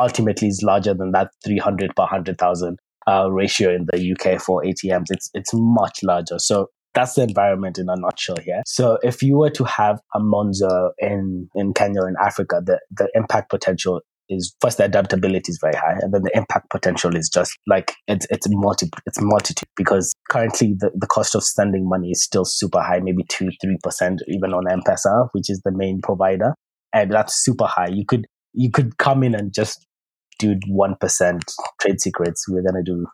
ultimately is larger than that three hundred per one hundred thousand. Uh, ratio in the U K for A T Ms. It's it's much larger. So that's the environment in a nutshell here. So if you were to have a Monzo in, in Kenya or in Africa, the, the impact potential is, first, the adaptability is very high. And then the impact potential is just like, it's it's multi, it's multitude, because currently the, the cost of sending money is still super high, maybe two, three percent, even on M-Pesa, which is the main provider. And that's super high. You could You could come in and just do one percent trade secrets. We're going to do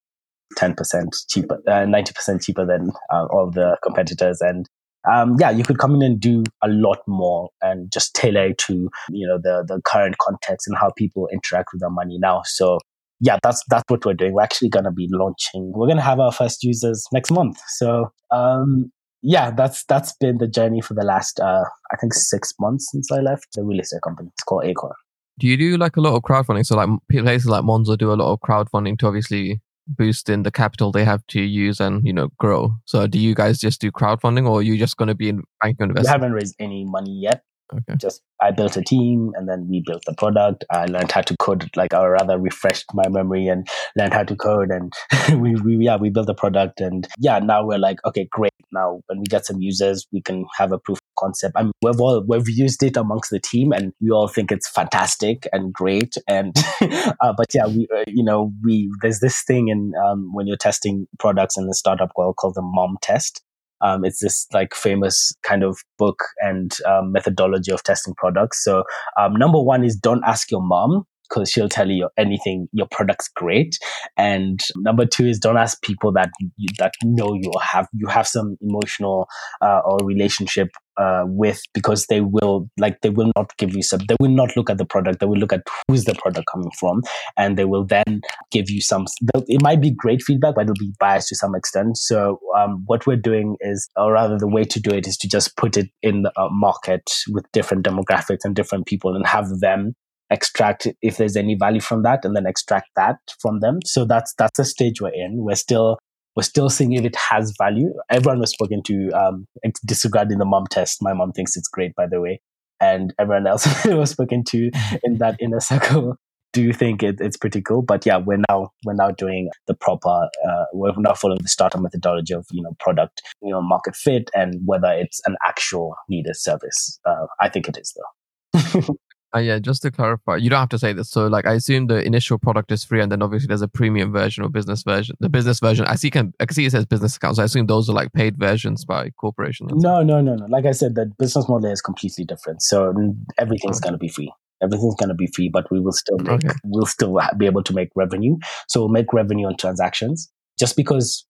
ten percent cheaper, uh, ninety percent cheaper than uh, all the competitors. And um, yeah, you could come in and do a lot more and just tailor it to, you know, the, the current context and how people interact with their money now. So yeah, that's, that's what we're doing. We're actually going to be launching. We're going to have our first users next month. So um, yeah, that's, that's been the journey for the last, uh, I think six months since I left the real estate company. It's called Acorn. Do you do like a lot of crowdfunding? So like places like Monzo do a lot of crowdfunding to obviously boost in the capital they have to use and, you know, grow. So do you guys just do crowdfunding, or are you just going to be in bank investment? We haven't raised any money yet. Okay. Just I built a team and then we built the product. I learned how to code, like or rather refreshed my memory and learned how to code. And we, we yeah, we built the product. And yeah, now we're like, okay, great. Now when we get some users, we can have a proof of concept. I mean, we've all we've used it amongst the team, and we all think it's fantastic and great. And uh, but yeah, we uh, you know we there's this thing in um, when you're testing products in the startup world called the MOM test. Um, it's this like famous kind of book and um, methodology of testing products. So um, number one is don't ask your mom, because she'll tell you your, anything, your product's great. And number two is don't ask people that you, that know you or have you have some emotional uh, or relationship uh, with, because they will like they will not give you some. They will not look at the product. They will look at who's the product coming from, and they will then give you some. It might be great feedback, but it'll be biased to some extent. So um, what we're doing is, or rather, the way to do it is to just put it in the uh, market with different demographics and different people, and have them extract if there's any value from that, and then extract that from them. So that's that's the stage we're in. We're still we're still seeing if it has value. Everyone was spoken to um, disregarding the mom test. My mom thinks it's great, by the way, and everyone else was spoken to in that inner circle do think it, it's pretty cool. But yeah, we're now we're now doing the proper. Uh, we're now following the startup methodology of you know product, you know market fit, and whether it's an actual needed service. Uh, I think it is though. Uh, yeah, just to clarify, you don't have to say this. So, like, I assume the initial product is free, and then obviously there's a premium version or business version. The business version, I see, can I see it says business accounts. I assume those are like paid versions by corporations. No, no, no, no. Like I said, the business model is completely different. So everything's okay. going to be free. Everything's going to be free, but we will still make, okay. we'll still be able to make revenue. So we'll make revenue on transactions, just because.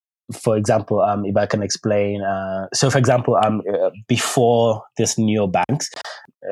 For example, um, if I can explain, uh, so for example, um, uh, before this new banks,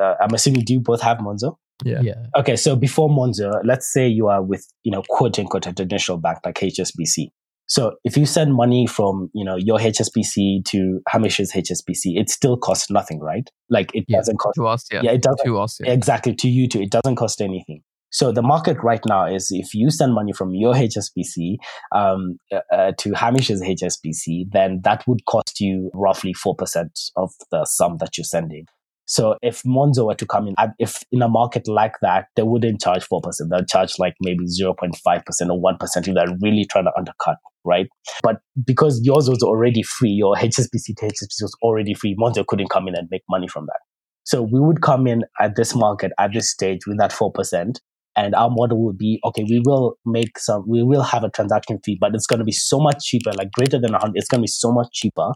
uh, I'm assuming do you both have Monzo? Yeah. yeah. Okay. So before Monzo, let's say you are with, you know, quote unquote, a traditional bank like H S B C. So if you send money from, you know, your H S B C to Hamish's H S B C, it still costs nothing, right? Like it yeah. doesn't cost to us. Yeah. yeah it doesn't to us. Yeah. Exactly. To you too. It doesn't cost anything. So the market right now is if you send money from your H S B C um, uh, to Hamish's H S B C, then that would cost you roughly four percent of the sum that you're sending. So if Monzo were to come in, if in a market like that, they wouldn't charge four percent. They'll charge like maybe zero point five percent or one percent if they're really trying to undercut, right? But because yours was already free, your H S B C to H S B C was already free, Monzo couldn't come in and make money from that. So we would come in at this market, at this stage with that four percent. And our model would be, okay, we will make some, we will have a transaction fee, but it's going to be so much cheaper, like greater than one hundred. It's going to be so much cheaper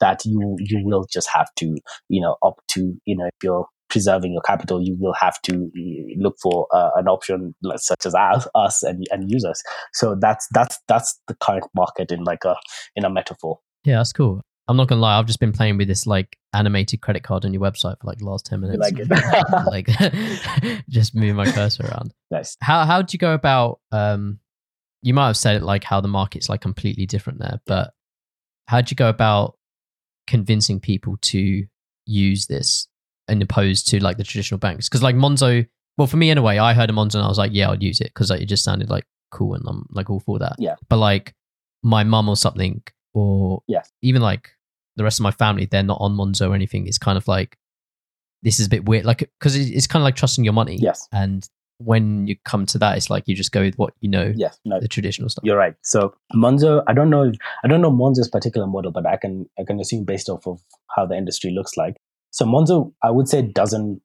that you you will just have to, you know, opt to, you know, if you're preserving your capital, you will have to look for uh, an option such as us, us and, and use us. So that's that's that's the current market in like a in a metaphor. Yeah, that's cool. I'm not gonna lie, I've just been playing with this like animated credit card on your website for like the last ten minutes. You like it? Like just moving my cursor around. Nice. How how do you go about um you might have said it like how the market's like completely different there, but how do you go about convincing people to use this and opposed to like the traditional banks? Because like Monzo, well for me anyway, I heard of Monzo and I was like, yeah, I'd use it because like, it just sounded like cool and I'm like all for that. Yeah. But like my mum or something or yeah. even like the rest of my family, they're not on Monzo or anything. It's kind of like, this is a bit weird. Like, cause it's kind of like trusting your money. Yes. And when you come to that, it's like, you just go with what you know, yes, no, the traditional stuff. You're right. So Monzo, I don't know, I don't know Monzo's particular model, but I can, I can assume based off of how the industry looks like. So Monzo, I would say doesn't,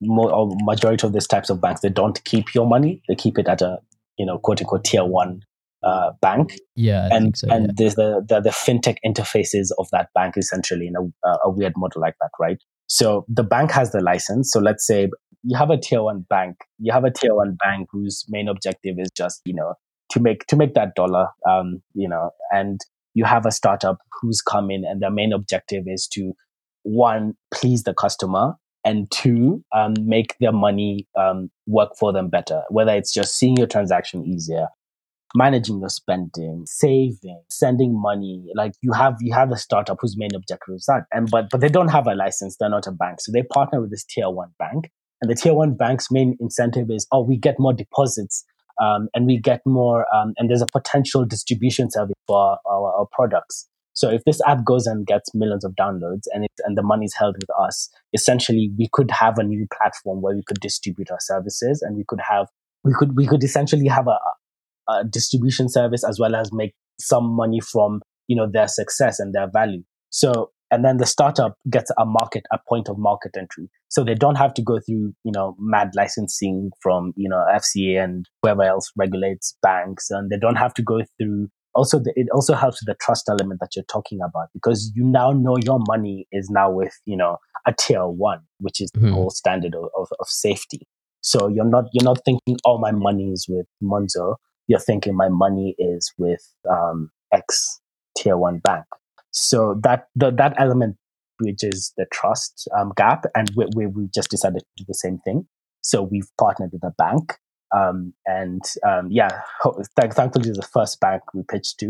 more, or majority of these types of banks, they don't keep your money. They keep it at a, you know, quote unquote, tier one Uh, bank, yeah, I and think so, and yeah. there's the, the the fintech interfaces of that bank essentially in a, a weird model like that, right? So the bank has the license. So let's say you have a tier one bank, you have a tier one bank whose main objective is just you know to make to make that dollar, um, you know, and you have a startup who's come in and their main objective is to one please the customer. And two, um, make their money um work for them better. Whether it's just seeing your transaction easier, managing your spending, saving, sending money. Like you have you have a startup whose main objective is that. And but but they don't have a license, they're not a bank. So they partner with this tier one bank. And the tier one bank's main incentive is, oh, we get more deposits um, and we get more um, and there's a potential distribution service for our, our, our products. So if this app goes and gets millions of downloads and it, and the money's held with us, essentially we could have a new platform where we could distribute our services and we could have we could we could essentially have a Uh, distribution service as well as make some money from you know their success and their value. So and then the startup gets a market a point of market entry, so they don't have to go through you know mad licensing from you know F C A and whoever else regulates banks, and they don't have to go through also the, it also helps with the trust element that you're talking about, because you now know your money is now with you know a tier one, which is mm-hmm. the whole standard of, of, of safety. So you're not you're not thinking oh my money is with Monzo. You're thinking my money is with um, X tier one bank. So that the, that element, which is the trust um, gap, and we, we we just decided to do the same thing. So we've partnered with a bank Um, and um, yeah, th- thankfully, the first bank we pitched to,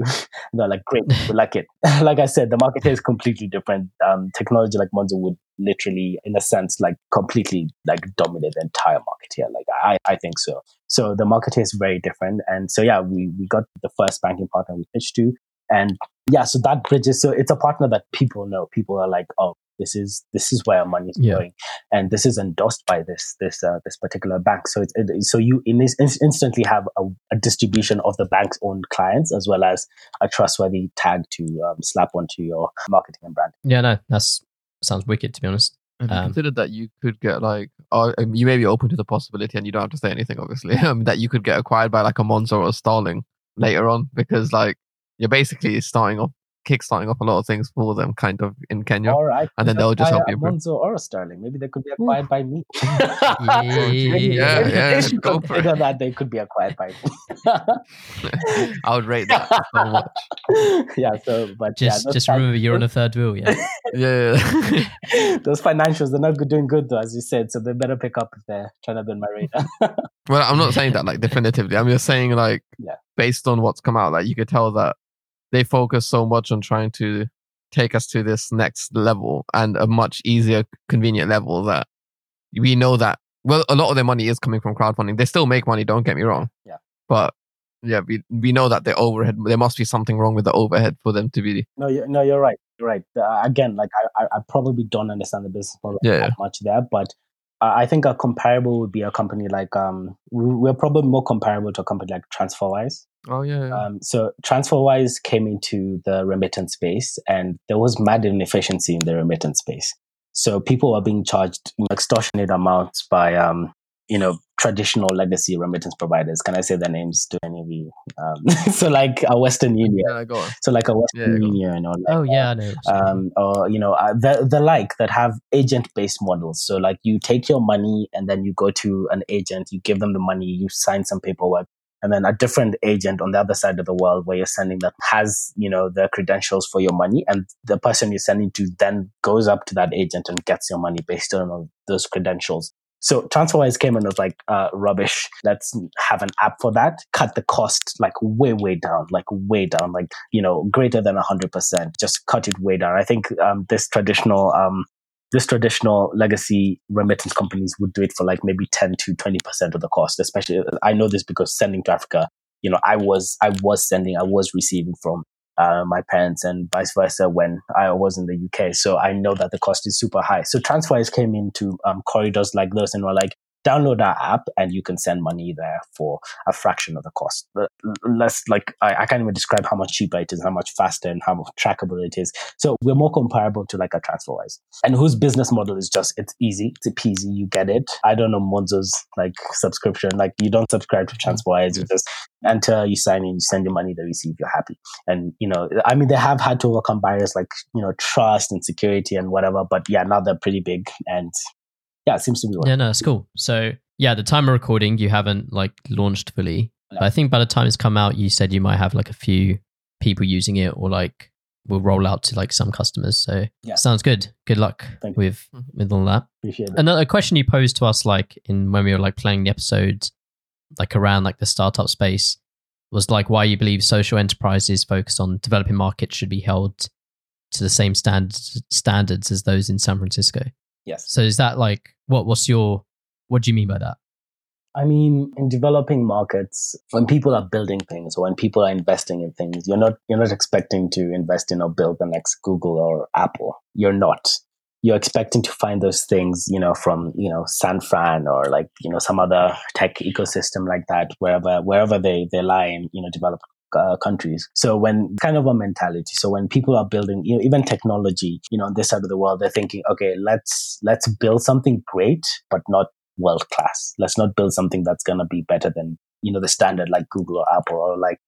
they're like, great, we like it. Like I said, the market is completely different. Um, technology like Monzo would literally, in a sense, like completely like dominate the entire market here. Like I, I think so. So the market is very different. And so, yeah, we, we got the first banking partner we pitched to. And yeah, so that bridges. So it's a partner that people know. People are like, oh, this is this is where our money is yeah. going, and this is endorsed by this this uh, this particular bank. So it's, it, so you in this in- instantly have a, a distribution of the bank's own clients, as well as a trustworthy tag to um, slap onto your marketing and branding. Yeah, no, that's sounds wicked, to be honest. Have you um, considered that you could get like, or um, you may be open to the possibility, and you don't have to say anything, obviously, um, that you could get acquired by like a Monzo or a Starling later on, because like you're basically starting off. kickstarting off a lot of things for them, kind of in Kenya. All right, and then they'll just help you. Monzo or a Starling, maybe they could be acquired Ooh. by me. yeah, yeah, if yeah. They Go for it. That they could be acquired by me. I would rate that so much. Yeah, so but just yeah, just fin- remember you're on a third wheel. Yeah, yeah. yeah, yeah. Those financials, they're not doing good though, as you said. So they better pick up if they're trying to build my radar. Well, I'm not saying that like definitively. I'm just saying like yeah. based on what's come out, like you could tell that. They focus so much on trying to take us to this next level and a much easier, convenient level that we know that, well, a lot of their money is coming from crowdfunding. They still make money, don't get me wrong. Yeah. But yeah, we we know that the overhead, there must be something wrong with the overhead for them to be. No, you're, no, you're right. You're right. Uh, again, like I, I probably don't understand the business model yeah, that yeah. much there, but uh, I think a comparable would be a company like, um, we're probably more comparable to a company like TransferWise. Oh yeah, yeah. Um, so TransferWise came into the remittance space, and there was mad inefficiency in the remittance space. So people are being charged extortionate amounts by, um, you know, traditional legacy remittance providers. Can I say their names to any of you? Um, so like a Western Union. Yeah, go on. So like a Western yeah, Union, or like, oh yeah, I know. Um, or you know, uh, the the like that have agent-based models. So like you take your money and then you go to an agent, you give them the money, you sign some paperwork. And then a different agent on the other side of the world where you're sending that has, you know, the credentials for your money. And the person you're sending to then goes up to that agent and gets your money based on those credentials. So TransferWise came and was like, uh, rubbish. Let's have an app for that. Cut the cost like way, way down, like way down, like, you know, greater than one hundred percent. Just cut it way down. I think um, this traditional... Um, This traditional legacy remittance companies would do it for like maybe ten to twenty percent of the cost, especially I know this because sending to Africa, you know, I was I was sending, I was receiving from uh, my parents and vice versa when I was in the U K. So I know that the cost is super high. So TransferWise came into um, corridors like those and were like, download our app and you can send money there for a fraction of the cost. Less like, I, I can't even describe how much cheaper it is, how much faster and how much trackable it is. So we're more comparable to like a TransferWise, and whose business model is just, it's easy, it's peasy, you get it. I don't know Monzo's like subscription, like you don't subscribe to TransferWise, you just enter, you sign in, you send your money, they receive, you're happy. And, you know, I mean, they have had to overcome barriers like, you know, trust and security and whatever, but yeah, now they're pretty big and yeah, it seems to be working. Yeah, no, it's cool. So, yeah, at the time of recording, you haven't like launched fully. No. But I think by the time it's come out, you said you might have like a few people using it, or like will roll out to like some customers. So, yeah. Sounds good. Good luck Thank with you. with all that. Appreciate it. Another question you posed to us, like in when we were like playing the episode, like around like the startup space, was like why you believe social enterprises focused on developing markets should be held to the same standards standards as those in San Francisco. Yes. So is that like, what, what's your, what do you mean by that? I mean, in developing markets, when people are building things or when people are investing in things, you're not, you're not expecting to invest in or build the next Google or Apple. You're not. You're expecting to find those things, you know, from, you know, San Fran or like, you know, some other tech ecosystem like that, wherever, wherever they, they lie in, you know, develop Uh, countries. So when kind of a mentality. So when people are building, you know, even technology, you know, on this side of the world, they're thinking, okay, let's let's build something great, but not world class. Let's not build something that's gonna be better than, you know, the standard like Google or Apple or like.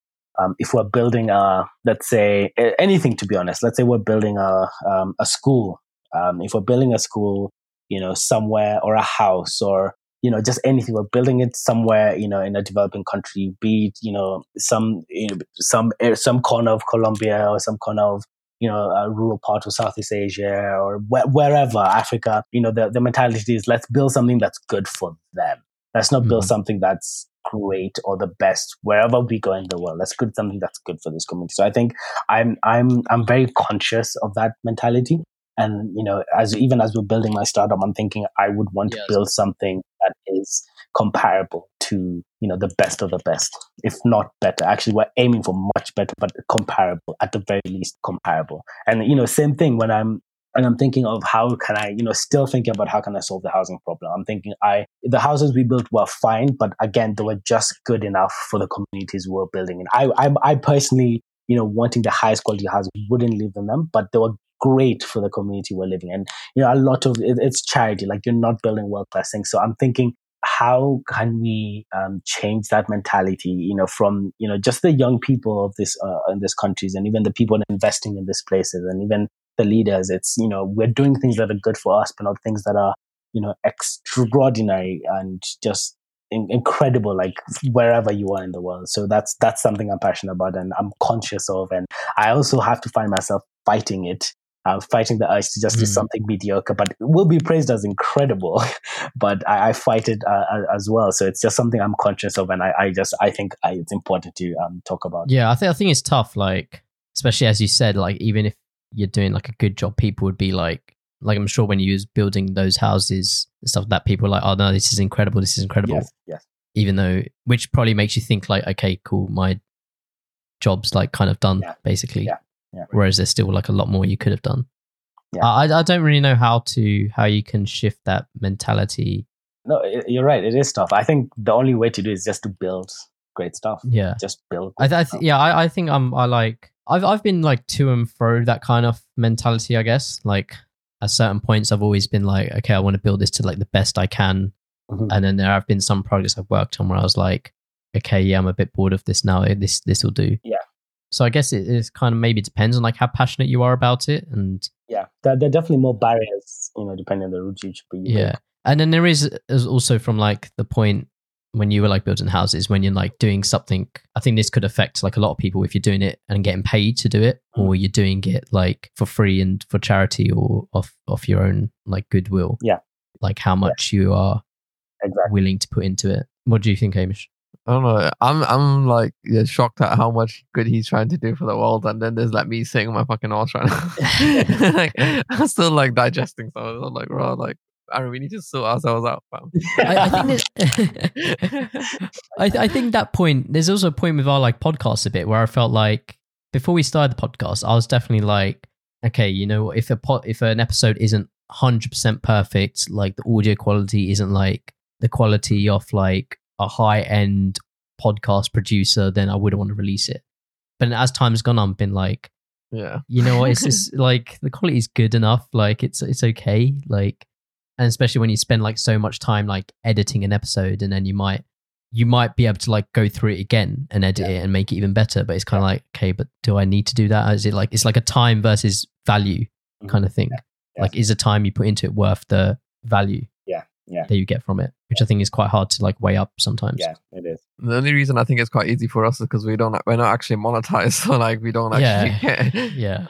Um, if we're building a, let's say anything to be honest, let's say we're building a um, a school. Um, if we're building a school, you know, somewhere or a house or. You know, just anything. We're building it somewhere, you know, in a developing country, be it, you know, some you know, some some corner of Colombia or some corner of, you know, a rural part of Southeast Asia or wh- wherever, Africa. You know, the, the mentality is let's build something that's good for them. Let's not build mm-hmm. something that's great or the best wherever we go in the world. Let's build something that's good for this community. So I think I'm I'm I'm very conscious of that mentality. And you know, as even as we're building my startup, I'm thinking I would want yes. to build something that is comparable to, you know, the best of the best, if not better. Actually, we're aiming for much better, but comparable, at the very least comparable. And you know, same thing when I'm and I'm thinking of how can I, you know, still thinking about how can I solve the housing problem. I'm thinking I the houses we built were fine, but again, they were just good enough for the communities we're building. And I I, I personally, you know, wanting the highest quality houses, wouldn't live in them, but they were great for the community we're living in. You know, a lot of it, it's charity, like you're not building world-class things. So I'm thinking, how can we um, change that mentality, you know, from, you know, just the young people of this, uh, in these countries, and even the people investing in these places, and even the leaders. It's, you know, we're doing things that are good for us, but not things that are, you know, extraordinary and just in- incredible, like wherever you are in the world. So that's, that's something I'm passionate about and I'm conscious of. And I also have to find myself fighting it. Uh, fighting the urge to just mm. do something mediocre, but it will be praised as incredible. But I, I fight it uh, as well. So it's just something I'm conscious of, and I, I just I think I, it's important to um, talk about. Yeah, I think I think it's tough. Like, especially as you said, like even if you're doing like a good job, people would be like, like I'm sure when you was building those houses and stuff, that people are like, oh no, this is incredible, this is incredible. Yes, yes. Even though, which probably makes you think like, okay, cool, my job's like kind of done, yeah. basically. Yeah. Yeah. Whereas there's still like a lot more you could have done. Yeah. I I don't really know how to how you can shift that mentality. No, you're right. It is tough. I think the only way to do it is just to build great stuff. Yeah, just build. I, th- I th- yeah. I, I think I'm. I like. I've I've been like to and fro that kind of mentality. I guess like at certain points I've always been like, okay, I want to build this to like the best I can. Mm-hmm. And then there have been some projects I've worked on where I was like, okay, yeah, I'm a bit bored of this now. This this will do. Yeah. So I guess it is kind of maybe depends on like how passionate you are about it, and yeah, there, there are definitely more barriers, you know, depending on the route you should be. Yeah, like. And then there is, is also from like the point when you were like building houses, when you're like doing something. I think this could affect like a lot of people if you're doing it and getting paid to do it, mm-hmm. or you're doing it like for free and for charity or off off your own like goodwill. Yeah, like how much yeah. you are exactly. willing to put into it. What do you think, Hamish? I don't know. I'm I'm like yeah, shocked at how much good he's trying to do for the world, and then there's like me sitting on my fucking ass right now. Like, I'm still like digesting stuff. I'm like, bro, like I mean, we need to sort ourselves out, fam. I, I think I, I think that point. There's also a point with our like podcast a bit where I felt like before we started the podcast, I was definitely like, okay, you know, if a pot if an episode isn't one hundred percent perfect, like the audio quality isn't like the quality of like a high-end podcast producer, then I wouldn't want to release it. But as time's gone on, I've been like, yeah, you know what, it's just like the quality is good enough, like it's it's okay, like, and especially when you spend like so much time like editing an episode, and then you might you might be able to like go through it again and edit yeah. it and make it even better. But it's kind of yeah. like, okay, but do I need to do that? Is it like it's like a time versus value mm-hmm. kind of thing? Yeah. Yes. Like, is the time you put into it worth the value? Yeah. Yeah. that you get from it, which yeah. I think is quite hard to like weigh up sometimes. Yeah, it is. The only reason I think it's quite easy for us is because we don't we're not actually monetized, so like we don't actually yeah. get. Yeah,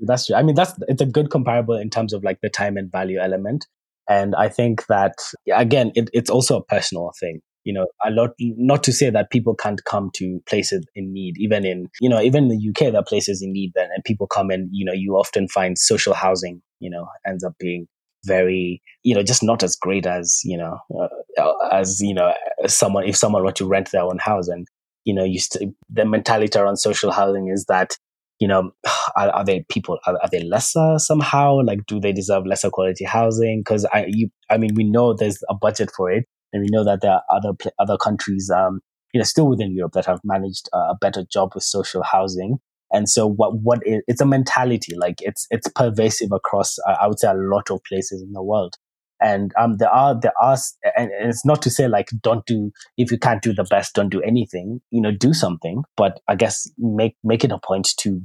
that's true. I mean, that's it's a good comparable in terms of like the time and value element, and I think that again, it, it's also a personal thing. You know, a lot. Not to say that people can't come to places in need, even in you know, even in the U K, there are places in need, then, and people come and you know, you often find social housing, you know, ends up being very, you know, just not as great as, you know, uh, as, you know, someone, if someone were to rent their own house. And, you know, you st- the mentality around social housing is that, you know, are, are they people, are, are they lesser somehow? Like, do they deserve lesser quality housing? Because I, you, I mean, we know there's a budget for it, and we know that there are other, pl- other countries, um, you know, still within Europe that have managed uh, a better job with social housing. And so what, what is, it's a mentality, like it's, it's pervasive across, uh, I would say a lot of places in the world. And, um, there are, there are, and, and it's not to say like, don't do, if you can't do the best, don't do anything, you know, do something, but I guess make, make it a point to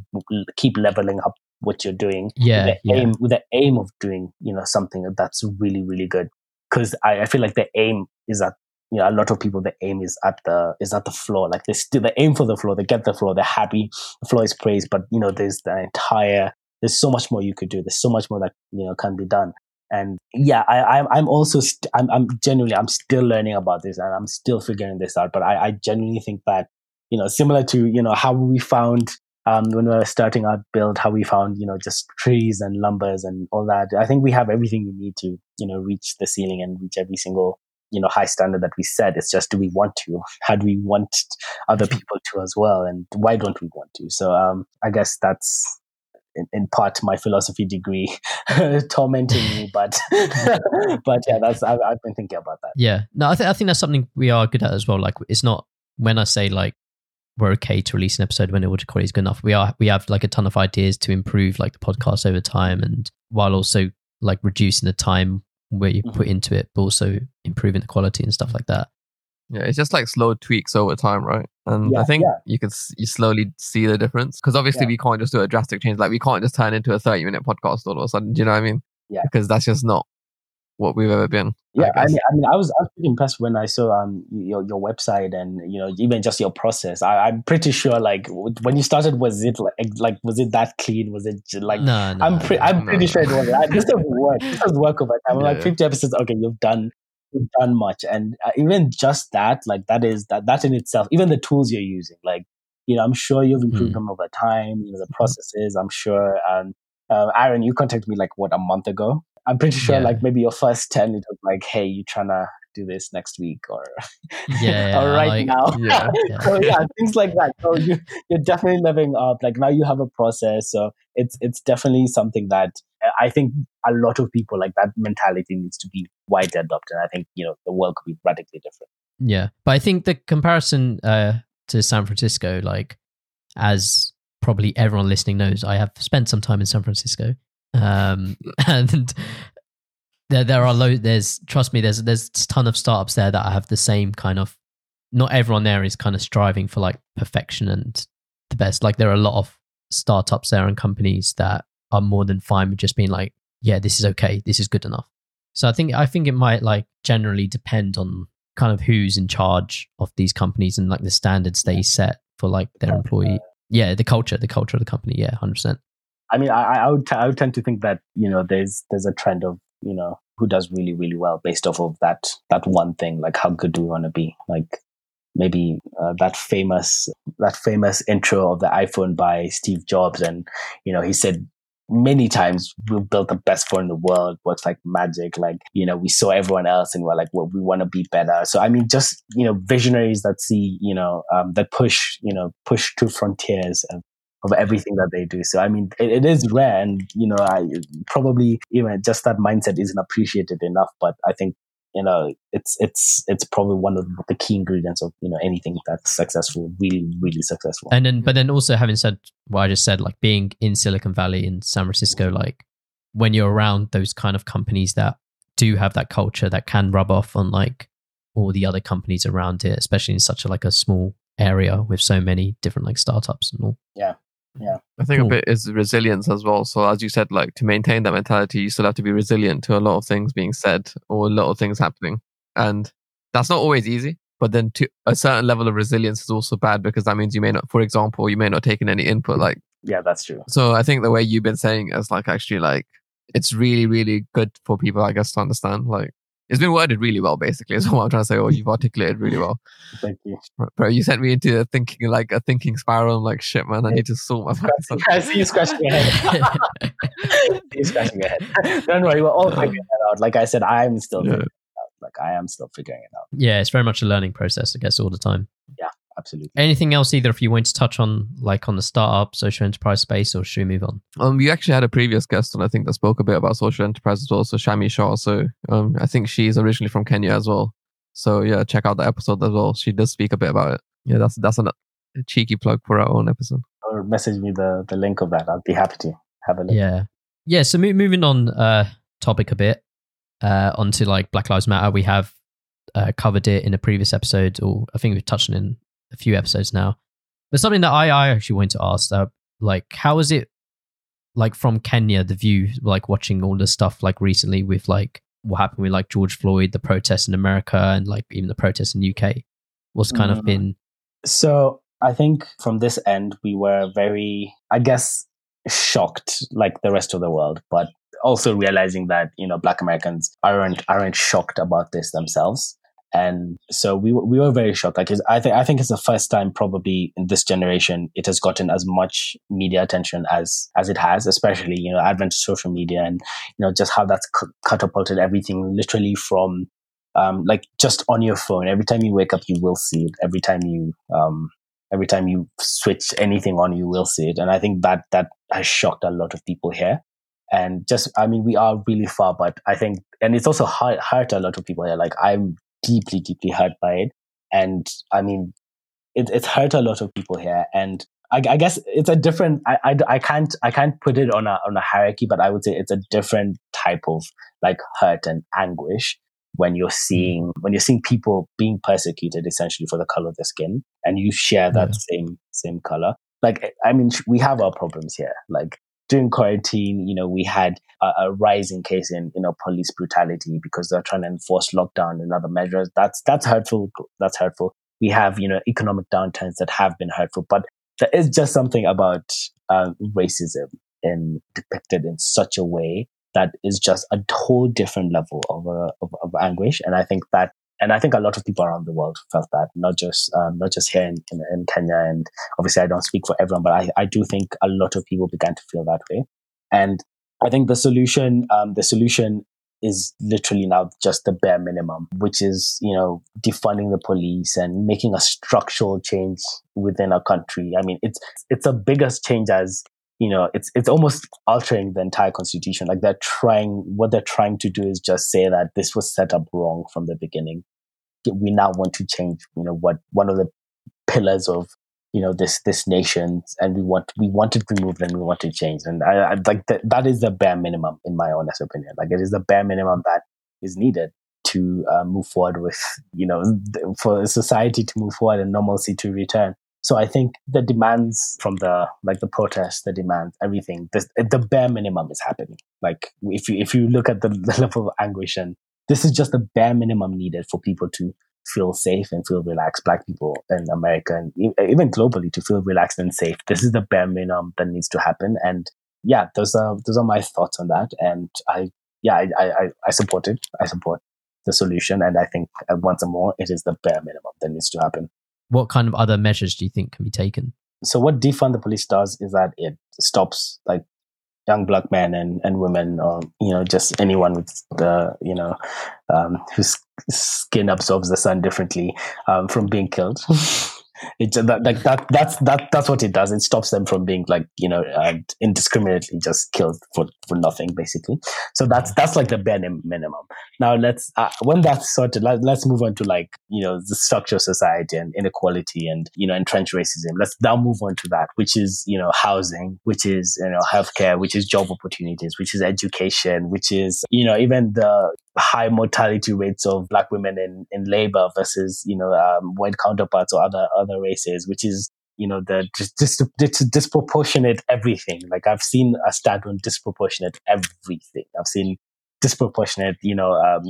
keep leveling up what you're doing yeah, with, the yeah. aim, with the aim of doing, you know, something that's really, really good. Cause I, I feel like the aim is at, you know, a lot of people, the aim is at the is at the floor. Like they still they aim for the floor, they get the floor, they're happy, the floor is praised. But you know, there's the entire there's so much more you could do. There's so much more that you know can be done. And yeah, I, I'm I'm also st- I'm I'm genuinely I'm still learning about this, and I'm still figuring this out. But I, I genuinely think that, you know, similar to, you know, how we found um, when we were starting our build, how we found, you know, just trees and lumbers and all that. I think we have everything we need to, you know, reach the ceiling and reach every single, you know, high standard that we set. It's just, do we want to? How do we want other people to as well? And why don't we want to? So um, I guess that's, In, in part, my philosophy degree tormenting me, but but yeah, that's I've, I've been thinking about that. Yeah, no, I think I think that's something we are good at as well. Like, it's not, when I say like we're okay to release an episode when the audio quality is good enough, we are we have like a ton of ideas to improve like the podcast over time, and while also like reducing the time where you mm-hmm. put into it, but also improving the quality and stuff like that. Yeah, it's just like slow tweaks over time, right? And yeah, I think yeah. you can you slowly see the difference, because obviously yeah. we can't just do a drastic change. Like, we can't just turn into a thirty-minute podcast all of a sudden. Do you know what I mean? Yeah, because that's just not what we've ever been. Yeah, I, I mean, I mean, I was I was pretty impressed when I saw um your your website and, you know, even just your process. I, I'm pretty sure like when you started, was it like, like was it that clean? Was it like no? no I'm pre- no, I'm no, pretty no. sure it wasn't. This was work. This was work over time. I'm yeah, like fifty yeah. episodes. Okay, you've done. done much, and uh, even just that, like that is that that in itself, even the tools you're using, like, you know, I'm sure you've improved mm. them over time, you know, the processes, I'm sure. And um, uh, Aaron, you contacted me like what, a month ago? I'm pretty sure yeah. like maybe your first ten, it was like, hey, you trying to do this next week or yeah, or right like, now yeah, yeah. So yeah, things like that. So you, you're definitely leveling up, like now you have a process, so it's it's definitely something that I think a lot of people, like that mentality needs to be widely adopted. I think, you know, the world could be radically different. Yeah. But I think the comparison uh, to San Francisco, like, as probably everyone listening knows, I have spent some time in San Francisco. Um, and there there are loads, there's, trust me, there's, there's a ton of startups there that have the same kind of, not everyone there is kind of striving for like perfection and the best. Like, there are a lot of startups there and companies that are more than fine with just being like, yeah, this is okay, this is good enough. So I think I think it might like generally depend on kind of who's in charge of these companies and like the standards they set for like their employee. Yeah, the culture, the culture of the company. Yeah, one hundred percent. I mean, I, I would t- I would tend to think that, you know, there's there's a trend of, you know, who does really really well based off of that that one thing. Like, how good do we want to be? Like, maybe uh, that famous that famous intro of the iPhone by Steve Jobs, and, you know, he said many times, we've built the best phone in the world, works like magic. Like, you know, we saw everyone else and we're like, well, we want to be better. So I mean, just, you know, visionaries that see, you know, um, that push, you know, push to frontiers of, of everything that they do. So I mean, it, it is rare, and, you know, I probably even just that mindset isn't appreciated enough. But I think, you know, it's it's it's probably one of the key ingredients of, you know, anything that's successful, really really successful. And then, but then also, having said what I just said, like being in Silicon Valley in San Francisco, like when you're around those kind of companies that do have that culture that can rub off on like all the other companies around it, especially in such a like a small area with so many different like startups and all. Yeah. Yeah, I think cool. a bit is resilience as well. So as you said, like to maintain that mentality, you still have to be resilient to a lot of things being said or a lot of things happening, and that's not always easy. But then, to a certain level of resilience is also bad, because that means you may not, for example, you may not take in any input. Like, yeah, that's true. So I think the way you've been saying is like actually like it's really really good for people, I guess, to understand. Like, it's been worded really well, basically, is what I'm trying to say. Or you've articulated really well. Thank you. Bro, you sent me into a thinking, like a thinking spiral. I'm like, shit, man, I need to sort my mind. I see you scratching your head. you scratching your head. Don't worry, we're all figuring it out. Like I said, I'm still figuring yeah. it out. Like, I am still figuring it out. Yeah, it's very much a learning process, I guess, all the time. Yeah, absolutely. Anything else either if you want to touch on, like on the startup, social enterprise space, or should we move on? Um, we actually had a previous guest on, I think, that spoke a bit about social enterprise as well. So Shami Shaw. So um, I think she's originally from Kenya as well. So yeah, check out the episode as well. She does speak a bit about it. Yeah, that's that's a cheeky plug for our own episode. Or message me the, the link of that. I'll be happy to have a look. Yeah. Yeah, so mo- moving on uh, topic a bit, uh, onto like Black Lives Matter. We have uh, covered it in a previous episode, or I think we've touched on it in a few episodes now, but something that I, I actually wanted to ask, uh, like, how is it like from Kenya, the view, like watching all the stuff like recently with like what happened with like George Floyd, the protests in America, and like even the protests in U K, what's kind mm. of been? So I think from this end, we were very, I guess, shocked like the rest of the world, but also realizing that, you know, Black Americans aren't aren't shocked about this themselves. And so we we were very shocked. Like, I think I think it's the first time probably in this generation it has gotten as much media attention as as it has, especially, you know, advent of social media and, you know, just how that's c- catapulted everything literally from, um, like just on your phone. Every time you wake up, you will see it. Every time you um, every time you switch anything on, you will see it. And I think that that has shocked a lot of people here. And just, I mean, we are really far, but I think, and it's also hurt, hurt a lot of people here. Like, I'm deeply, deeply hurt by it. And I mean, it, it's hurt a lot of people here. And I, I guess it's a different, I, I, I can't, I can't put it on a, on a hierarchy, but I would say it's a different type of like hurt and anguish when you're seeing, when you're seeing people being persecuted essentially for the color of their skin and you share that yeah. same, same color. Like, I mean, we have our problems here. Like, during quarantine, you know, we had a, a rising case in, you know, police brutality because they're trying to enforce lockdown and other measures. That's that's hurtful. That's hurtful. We have, you know, economic downturns that have been hurtful, but there is just something about um, racism in depicted in such a way that is just a whole different level of, uh, of of anguish. And I think that, and I think a lot of people around the world felt that, not just um, not just here in, in, in Kenya. And obviously, I don't speak for everyone, but I, I do think a lot of people began to feel that way. And I think the solution, um, the solution is literally now just the bare minimum, which is, you know, defunding the police and making a structural change within our country. I mean, it's it's the biggest change as, you know, it's it's almost altering the entire constitution. Like, they're trying, what they're trying to do is just say that this was set up wrong from the beginning. We now want to change, you know, what one of the pillars of, you know, this this nation, and we want we want it removed and we want to change. And I, I like that. That is the bare minimum, in my honest opinion. Like, it is the bare minimum that is needed to uh, move forward with, you know, for society to move forward and normalcy to return. So I think the demands from the, like the protests, the demands, everything, this, the bare minimum is happening. Like, if you if you look at the, the level of anguish, and this is just the bare minimum needed for people to feel safe and feel relaxed, Black people in America and even globally to feel relaxed and safe. This is the bare minimum that needs to happen. And yeah, those are those are my thoughts on that. And I, yeah, I, I, I support it. I support the solution. And I think once more, it is the bare minimum that needs to happen. What kind of other measures do you think can be taken? So what defund the police does is that it stops like young Black men and, and women, or, you know, just anyone with the, you know, um, whose skin absorbs the sun differently um, from being killed. It that, like that that's that that's what it does. It stops them from being like, you know, uh, indiscriminately just killed for, for nothing, basically. So that's that's like the bare minimum. Now let's uh, when that's sorted, let, let's move on to like, you know, the structure of society and inequality and, you know, entrenched racism. Let's now move on to that, which is, you know, housing, which is, you know, healthcare, which is job opportunities, which is education, which is, you know, even the high mortality rates of Black women in, in labor versus, you know, um, white counterparts or other other races, which is, you know, the dis- dis- dis- disproportionate everything. Like, I've seen a stat on disproportionate everything. I've seen disproportionate, you know, um,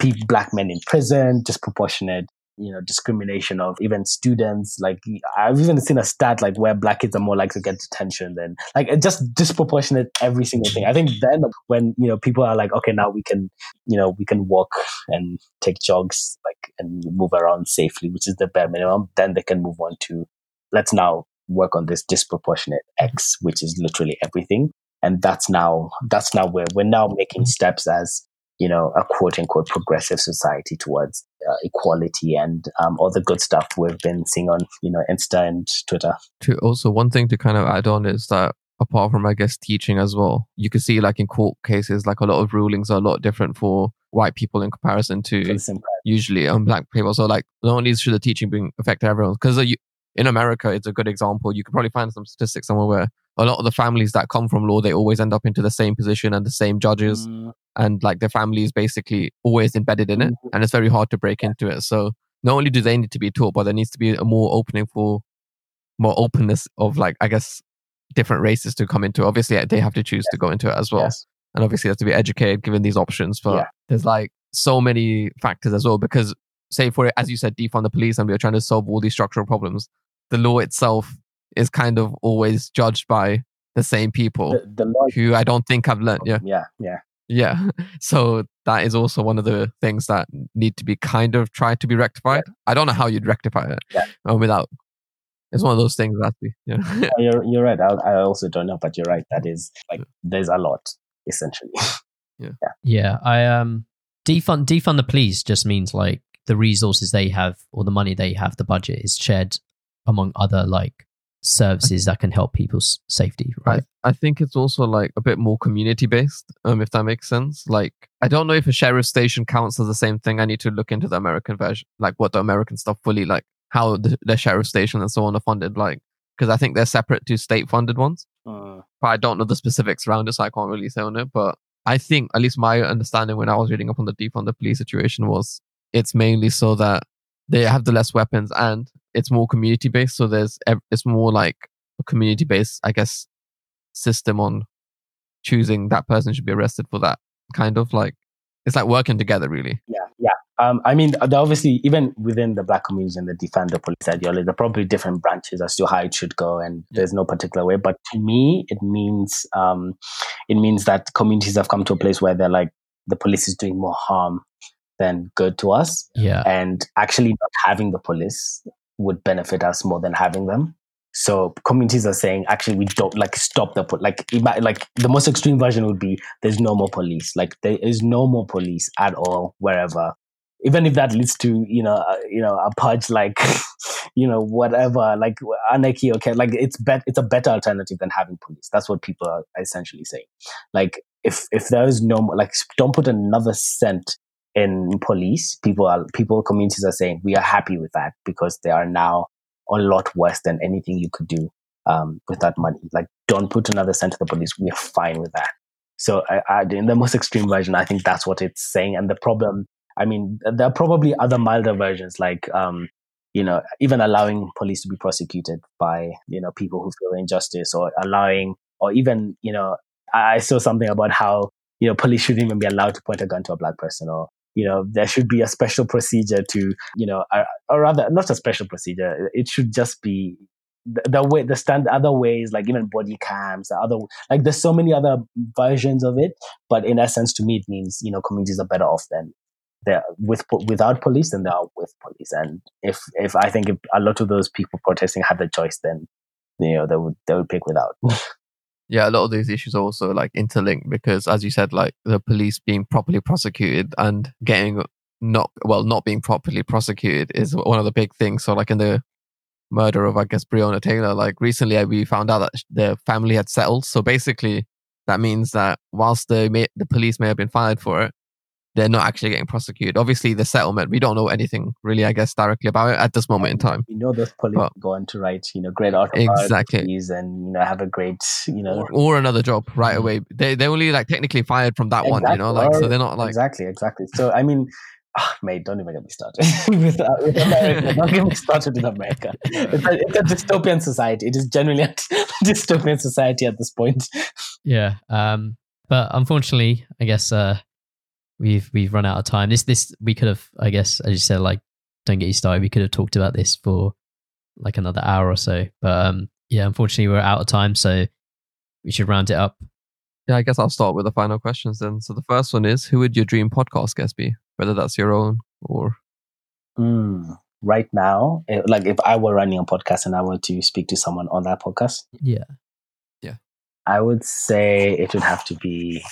pe- Black men in prison, disproportionate, you know, discrimination of even students. Like, I've even seen a stat like where Black kids are more likely to get detention than, like, it's just disproportionate every single thing. I think then when, you know, people are like, okay, now we can, you know, we can walk and take jogs, like, and move around safely, which is the bare minimum, then they can move on to, let's now work on this disproportionate X, which is literally everything. And that's now, that's now where we're now making steps as, you know, a quote unquote progressive society towards uh, equality and um, all the good stuff we've been seeing on, you know, Insta and Twitter. To also, one thing to kind of add on is that apart from, I guess, teaching as well, you can see like in court cases, like a lot of rulings are a lot different for white people in comparison to usually on um, Black people. So like, not only should the teaching being affect everyone, because in America, it's a good example. You could probably find some statistics somewhere where a lot of the families that come from law, they always end up into the same position and the same judges. Mm. And like their family is basically always embedded in it, and it's very hard to break into it. So not only do they need to be taught, but there needs to be a more opening for more openness of like, I guess, different races to come into it. Obviously, they have to choose yes. to go into it as well. Yes. And obviously, they have to be educated given these options. But yeah. there's like so many factors as well, because say for, as you said, defund the police and we are trying to solve all these structural problems. The law itself is kind of always judged by the same people the, the who I don't think have learned. Yeah. Yeah. Yeah. Yeah. So that is also one of the things that need to be kind of tried to be rectified. Yeah. I don't know how you'd rectify it yeah. um, without. It's one of those things that we, yeah. yeah, you're, you're right. I, I also don't know, but you're right. That is like, there's a lot essentially. Yeah. Yeah. Yeah. I, um, defund, defund the police just means like the resources they have or the money they have, the budget is shared among other like services that can help people's safety, right? I, I think it's also like a bit more community based, um, if that makes sense. Like, I don't know if a sheriff's station counts as the same thing. I need to look into the American version, like what the American stuff fully like, how the, the sheriff's station and so on are funded, like, because I think they're separate to state-funded ones. Uh, but I don't know the specifics around it, so I can't really say on it. But I think, at least my understanding when I was reading up on the defund the police situation was, it's mainly so that they have the less weapons and it's more community-based. So there's it's more like a community-based, I guess, system on choosing that person should be arrested for that kind of like, it's like working together, really. Yeah, yeah. Um, I mean, obviously, even within the black community and the defend the police ideology, there are probably different branches as to how it should go, and there's no particular way. But to me, it means um, it means that communities have come to a place where they're like, the police is doing more harm than good to us. Yeah. And actually not having the police would benefit us more than having them. So communities are saying, actually, we don't like stop the pol- like like the most extreme version would be there's no more police. Like there is no more police at all wherever, even if that leads to you know uh, you know a purge, like you know whatever, like anarchy. Okay, like it's bet it's a better alternative than having police. That's what people are essentially saying. Like if if there is no more, like don't put another cent in police. People are people communities are saying we are happy with that because they are now a lot worse than anything you could do um, with that money. Like, don't put another cent to the police. We are fine with that. So I, I, in the most extreme version, I think that's what it's saying. And the problem, I mean, there are probably other milder versions, like, um, you know, even allowing police to be prosecuted by, you know, people who feel injustice, or allowing, or even, you know, I saw something about how, you know, police shouldn't even be allowed to point a gun to a black person, or you know, there should be a special procedure to, you know, or, or rather, not a special procedure. It should just be the, the way, the stand, other ways, like even body cams, the other, like there's so many other versions of it. But in essence, to me, it means, you know, communities are better off than they're with, without police than they are with police. And if, if I think if a lot of those people protesting had the choice, then, you know, they would, they would pick without. Yeah, a lot of these issues are also like interlinked because, as you said, like the police being properly prosecuted and getting not, well, not being properly prosecuted is one of the big things. So like in the murder of, I guess, Breonna Taylor, like recently we found out that the family had settled. So basically that means that whilst they may, the police may have been fired for it, they're not actually getting prosecuted. Obviously, the settlement, we don't know anything really, I guess, directly about it at this moment in time. You know, those police but, go on to write, you know, great articles exactly. and, you know, have a great, you know. Or, or another job right away. They, they're only like technically fired from that exactly. one, you know, like, so they're not like. Exactly, exactly. So, I mean, oh, mate, don't even get me started with, uh, with America. Don't get me started with America. It's a, it's a dystopian society. It is generally a dystopian society at this point. Yeah. Um, but unfortunately, I guess, uh, We've we've run out of time. This this we could have, I guess, as you said, like don't get you started. We could have talked about this for like another hour or so. But um, yeah, unfortunately, we're out of time, so we should round it up. Yeah, I guess I'll start with the final questions then. So the first one is, who would your dream podcast guest be? Whether that's your own or mm, right now, like if I were running a podcast and I were to speak to someone on that podcast, yeah, yeah, I would say it would have to be.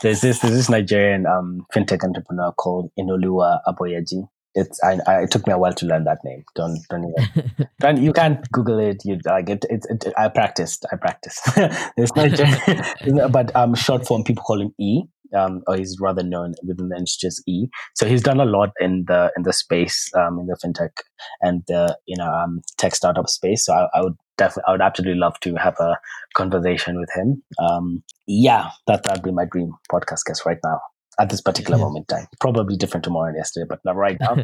There's this there's this Nigerian um, fintech entrepreneur called Inoluwa Aboyeji. It's I, I it took me a while to learn that name. Don't don't even. Don't, you can't Google it. You like it. It's it, I practiced. I practiced. It's Nigerian, but um, short form people call him E. Um, or he's rather known within the industry as E. So he's done a lot in the in the space, um, in the fintech and the you know um tech startup space. So I, I would. Definitely, I would absolutely love to have a conversation with him. Um, yeah, that that'd be my dream podcast guest right now at this particular yeah. moment in time. Probably different tomorrow and yesterday, but not right now.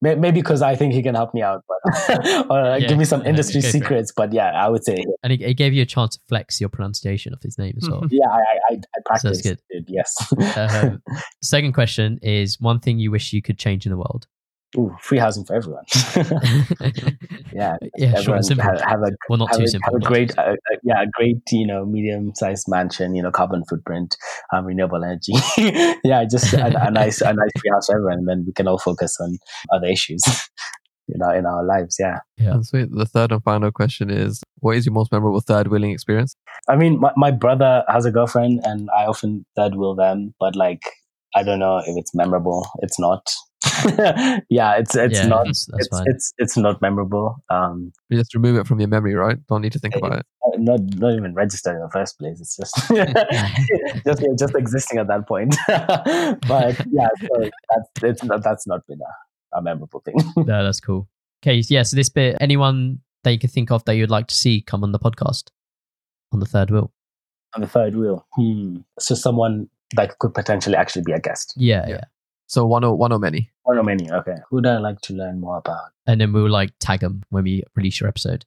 May, maybe because I think he can help me out, but or like, yeah, give me some industry secrets. But yeah, I would say. And it gave you a chance to flex your pronunciation of his name as well. Yeah, I I, I practiced. So that's good. Yes. um, second question is, one thing you wish you could change in the world. Ooh, free housing for everyone. yeah, yeah, everyone sure. Simple. Have, have a well, not have too a, simple. Have a great, uh, yeah, a great, you know, medium-sized mansion. You know, carbon footprint, um, renewable energy. yeah, just a, a nice, a nice free house for everyone, and then we can all focus on other issues. You know, in our lives, yeah. Yeah. And so the third and final question is: what is your most memorable third wheeling experience? I mean, my, my brother has a girlfriend, and I often third wheel them, but like, I don't know if it's memorable. It's not. yeah, it's it's yeah, not that's, that's it's, it's it's not memorable. Um, you just remove it from your memory, right? Don't need to think it, about it. Not not even registered in the first place. It's just just just existing at that point. but yeah, so that's it's not, that's not been a, a memorable thing. no, that's cool. Okay, yeah. So this bit, anyone that you can think of that you'd like to see come on the podcast on the third wheel. On the third wheel. Hmm. So someone that could potentially actually be a guest. Yeah, yeah. yeah. So one or one or many. One or many. Okay. Who would I like to learn more about? And then we'll like tag them when we release your episode.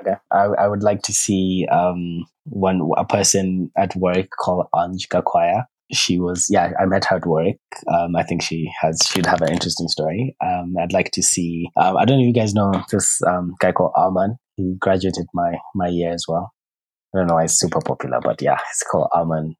Okay. I I would like to see um one a person at Warwick called Anj Gakwaya. She was yeah I met her at Warwick. Um, I think she has she'd have an interesting story. Um, I'd like to see. Um, I don't know if you guys know this um guy called Arman. He graduated my my year as well. I don't know why it's super popular, but yeah, it's called Arman.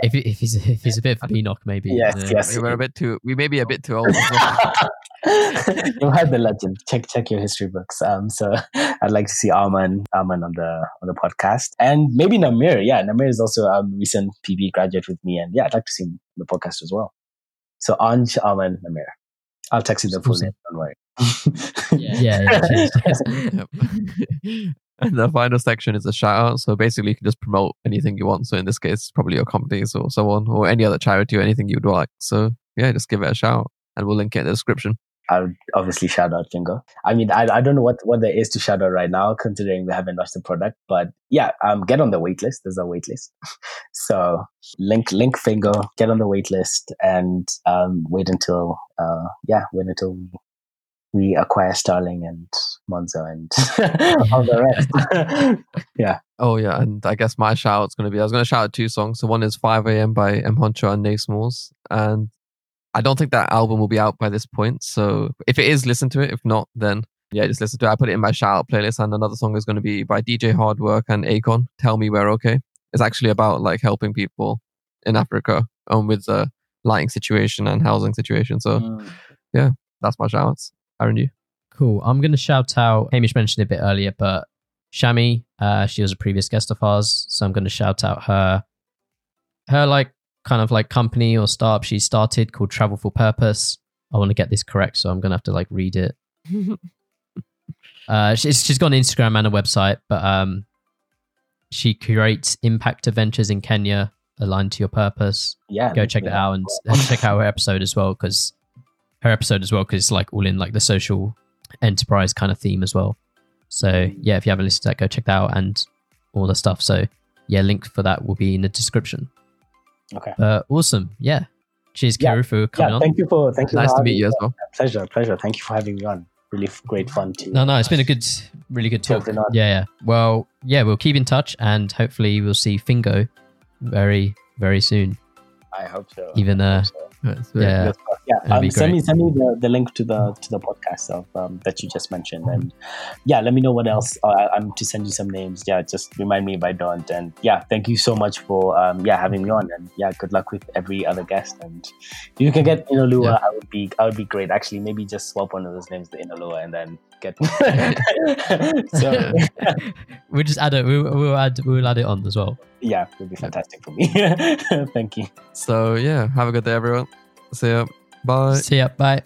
if, if he's if he's a bit of a B N O C, maybe. Yes, uh, yes. We were a bit too. We may be a bit too old. You've heard the legend. Check check your history books. Um, so I'd like to see Arman Arman on the on the podcast, and maybe Namir. Yeah, Namir is also a recent P B graduate with me, and yeah, I'd like to see him on the podcast as well. So Anj, Arman, Namir. I'll text you the full name. Don't worry. yeah, yeah. yeah. And the final section is a shout out. So basically you can just promote anything you want. So in this case, probably your companies or so on, or any other charity or anything you'd like. So yeah, just give it a shout out and we'll link it in the description. I would obviously shout out Fingo. I mean, I I don't know what, what there is to shout out right now, considering we haven't launched the product, but yeah, um, get on the wait list. There's a wait list. so link, link Fingo, get on the wait list and um, wait until, uh, yeah, wait until we, we acquire Starling and Monzo and all the rest. yeah. Oh, yeah. And I guess my shout out's going to be, I was going to shout out two songs. So one is five a.m. by M. Honcho and Nate Smalls. And I don't think that album will be out by this point. So if it is, listen to it. If not, then yeah, just listen to it. I put it in my shout out playlist. And another song is going to be by D J Hardwork and Akon, Tell Me We're Okay. It's actually about like helping people in Africa and um, with the lighting situation and housing situation. So mm. yeah, that's my shout outs. Aaron, you? Cool. I'm going to shout out, Hamish mentioned it a bit earlier, but Shami, uh, she was a previous guest of ours. So I'm going to shout out her, her like kind of like company or startup she started called Travel for Purpose. I want to get this correct. So I'm going to have to like read it. uh, she's, she's got an Instagram and a website, but um, she curates impact adventures in Kenya aligned to your purpose. Yeah. Go check yeah. it out and, and check out her episode as well. Cause her episode as well because it's like all in like the social enterprise kind of theme as well. So yeah, if you haven't listened to that, go check that out and all the stuff. So yeah, link for that will be in the description. Okay. Uh, awesome. Yeah. Cheers, Kiru, yeah. for coming yeah, on. Thank you for thank you. Nice for to meet you as well. Pleasure, pleasure. Thank you for having me on. Really great fun too. No, no, it's been a good, really good talk. Yeah, yeah. Well, yeah, we'll keep in touch and hopefully we'll see Fingo very, very soon. I hope so. Even uh, hope so. yeah, yeah. Um, send me send me the, the link to the to the podcast of um, that you just mentioned, and yeah, let me know what else. Uh, I'm to send you some names. Yeah, just remind me if I don't. And yeah, thank you so much for um, yeah having me on, and yeah, good luck with every other guest. And if you can get Inoluwa, yeah. I would be I would be great. Actually, maybe just swap one of those names to Inoluwa, and then get. so we'll just add it. We'll, we'll add we'll add it on as well. Yeah, it would be fantastic for me. Thank you. So yeah, have a good day, everyone. See ya. Bye. See ya. Bye.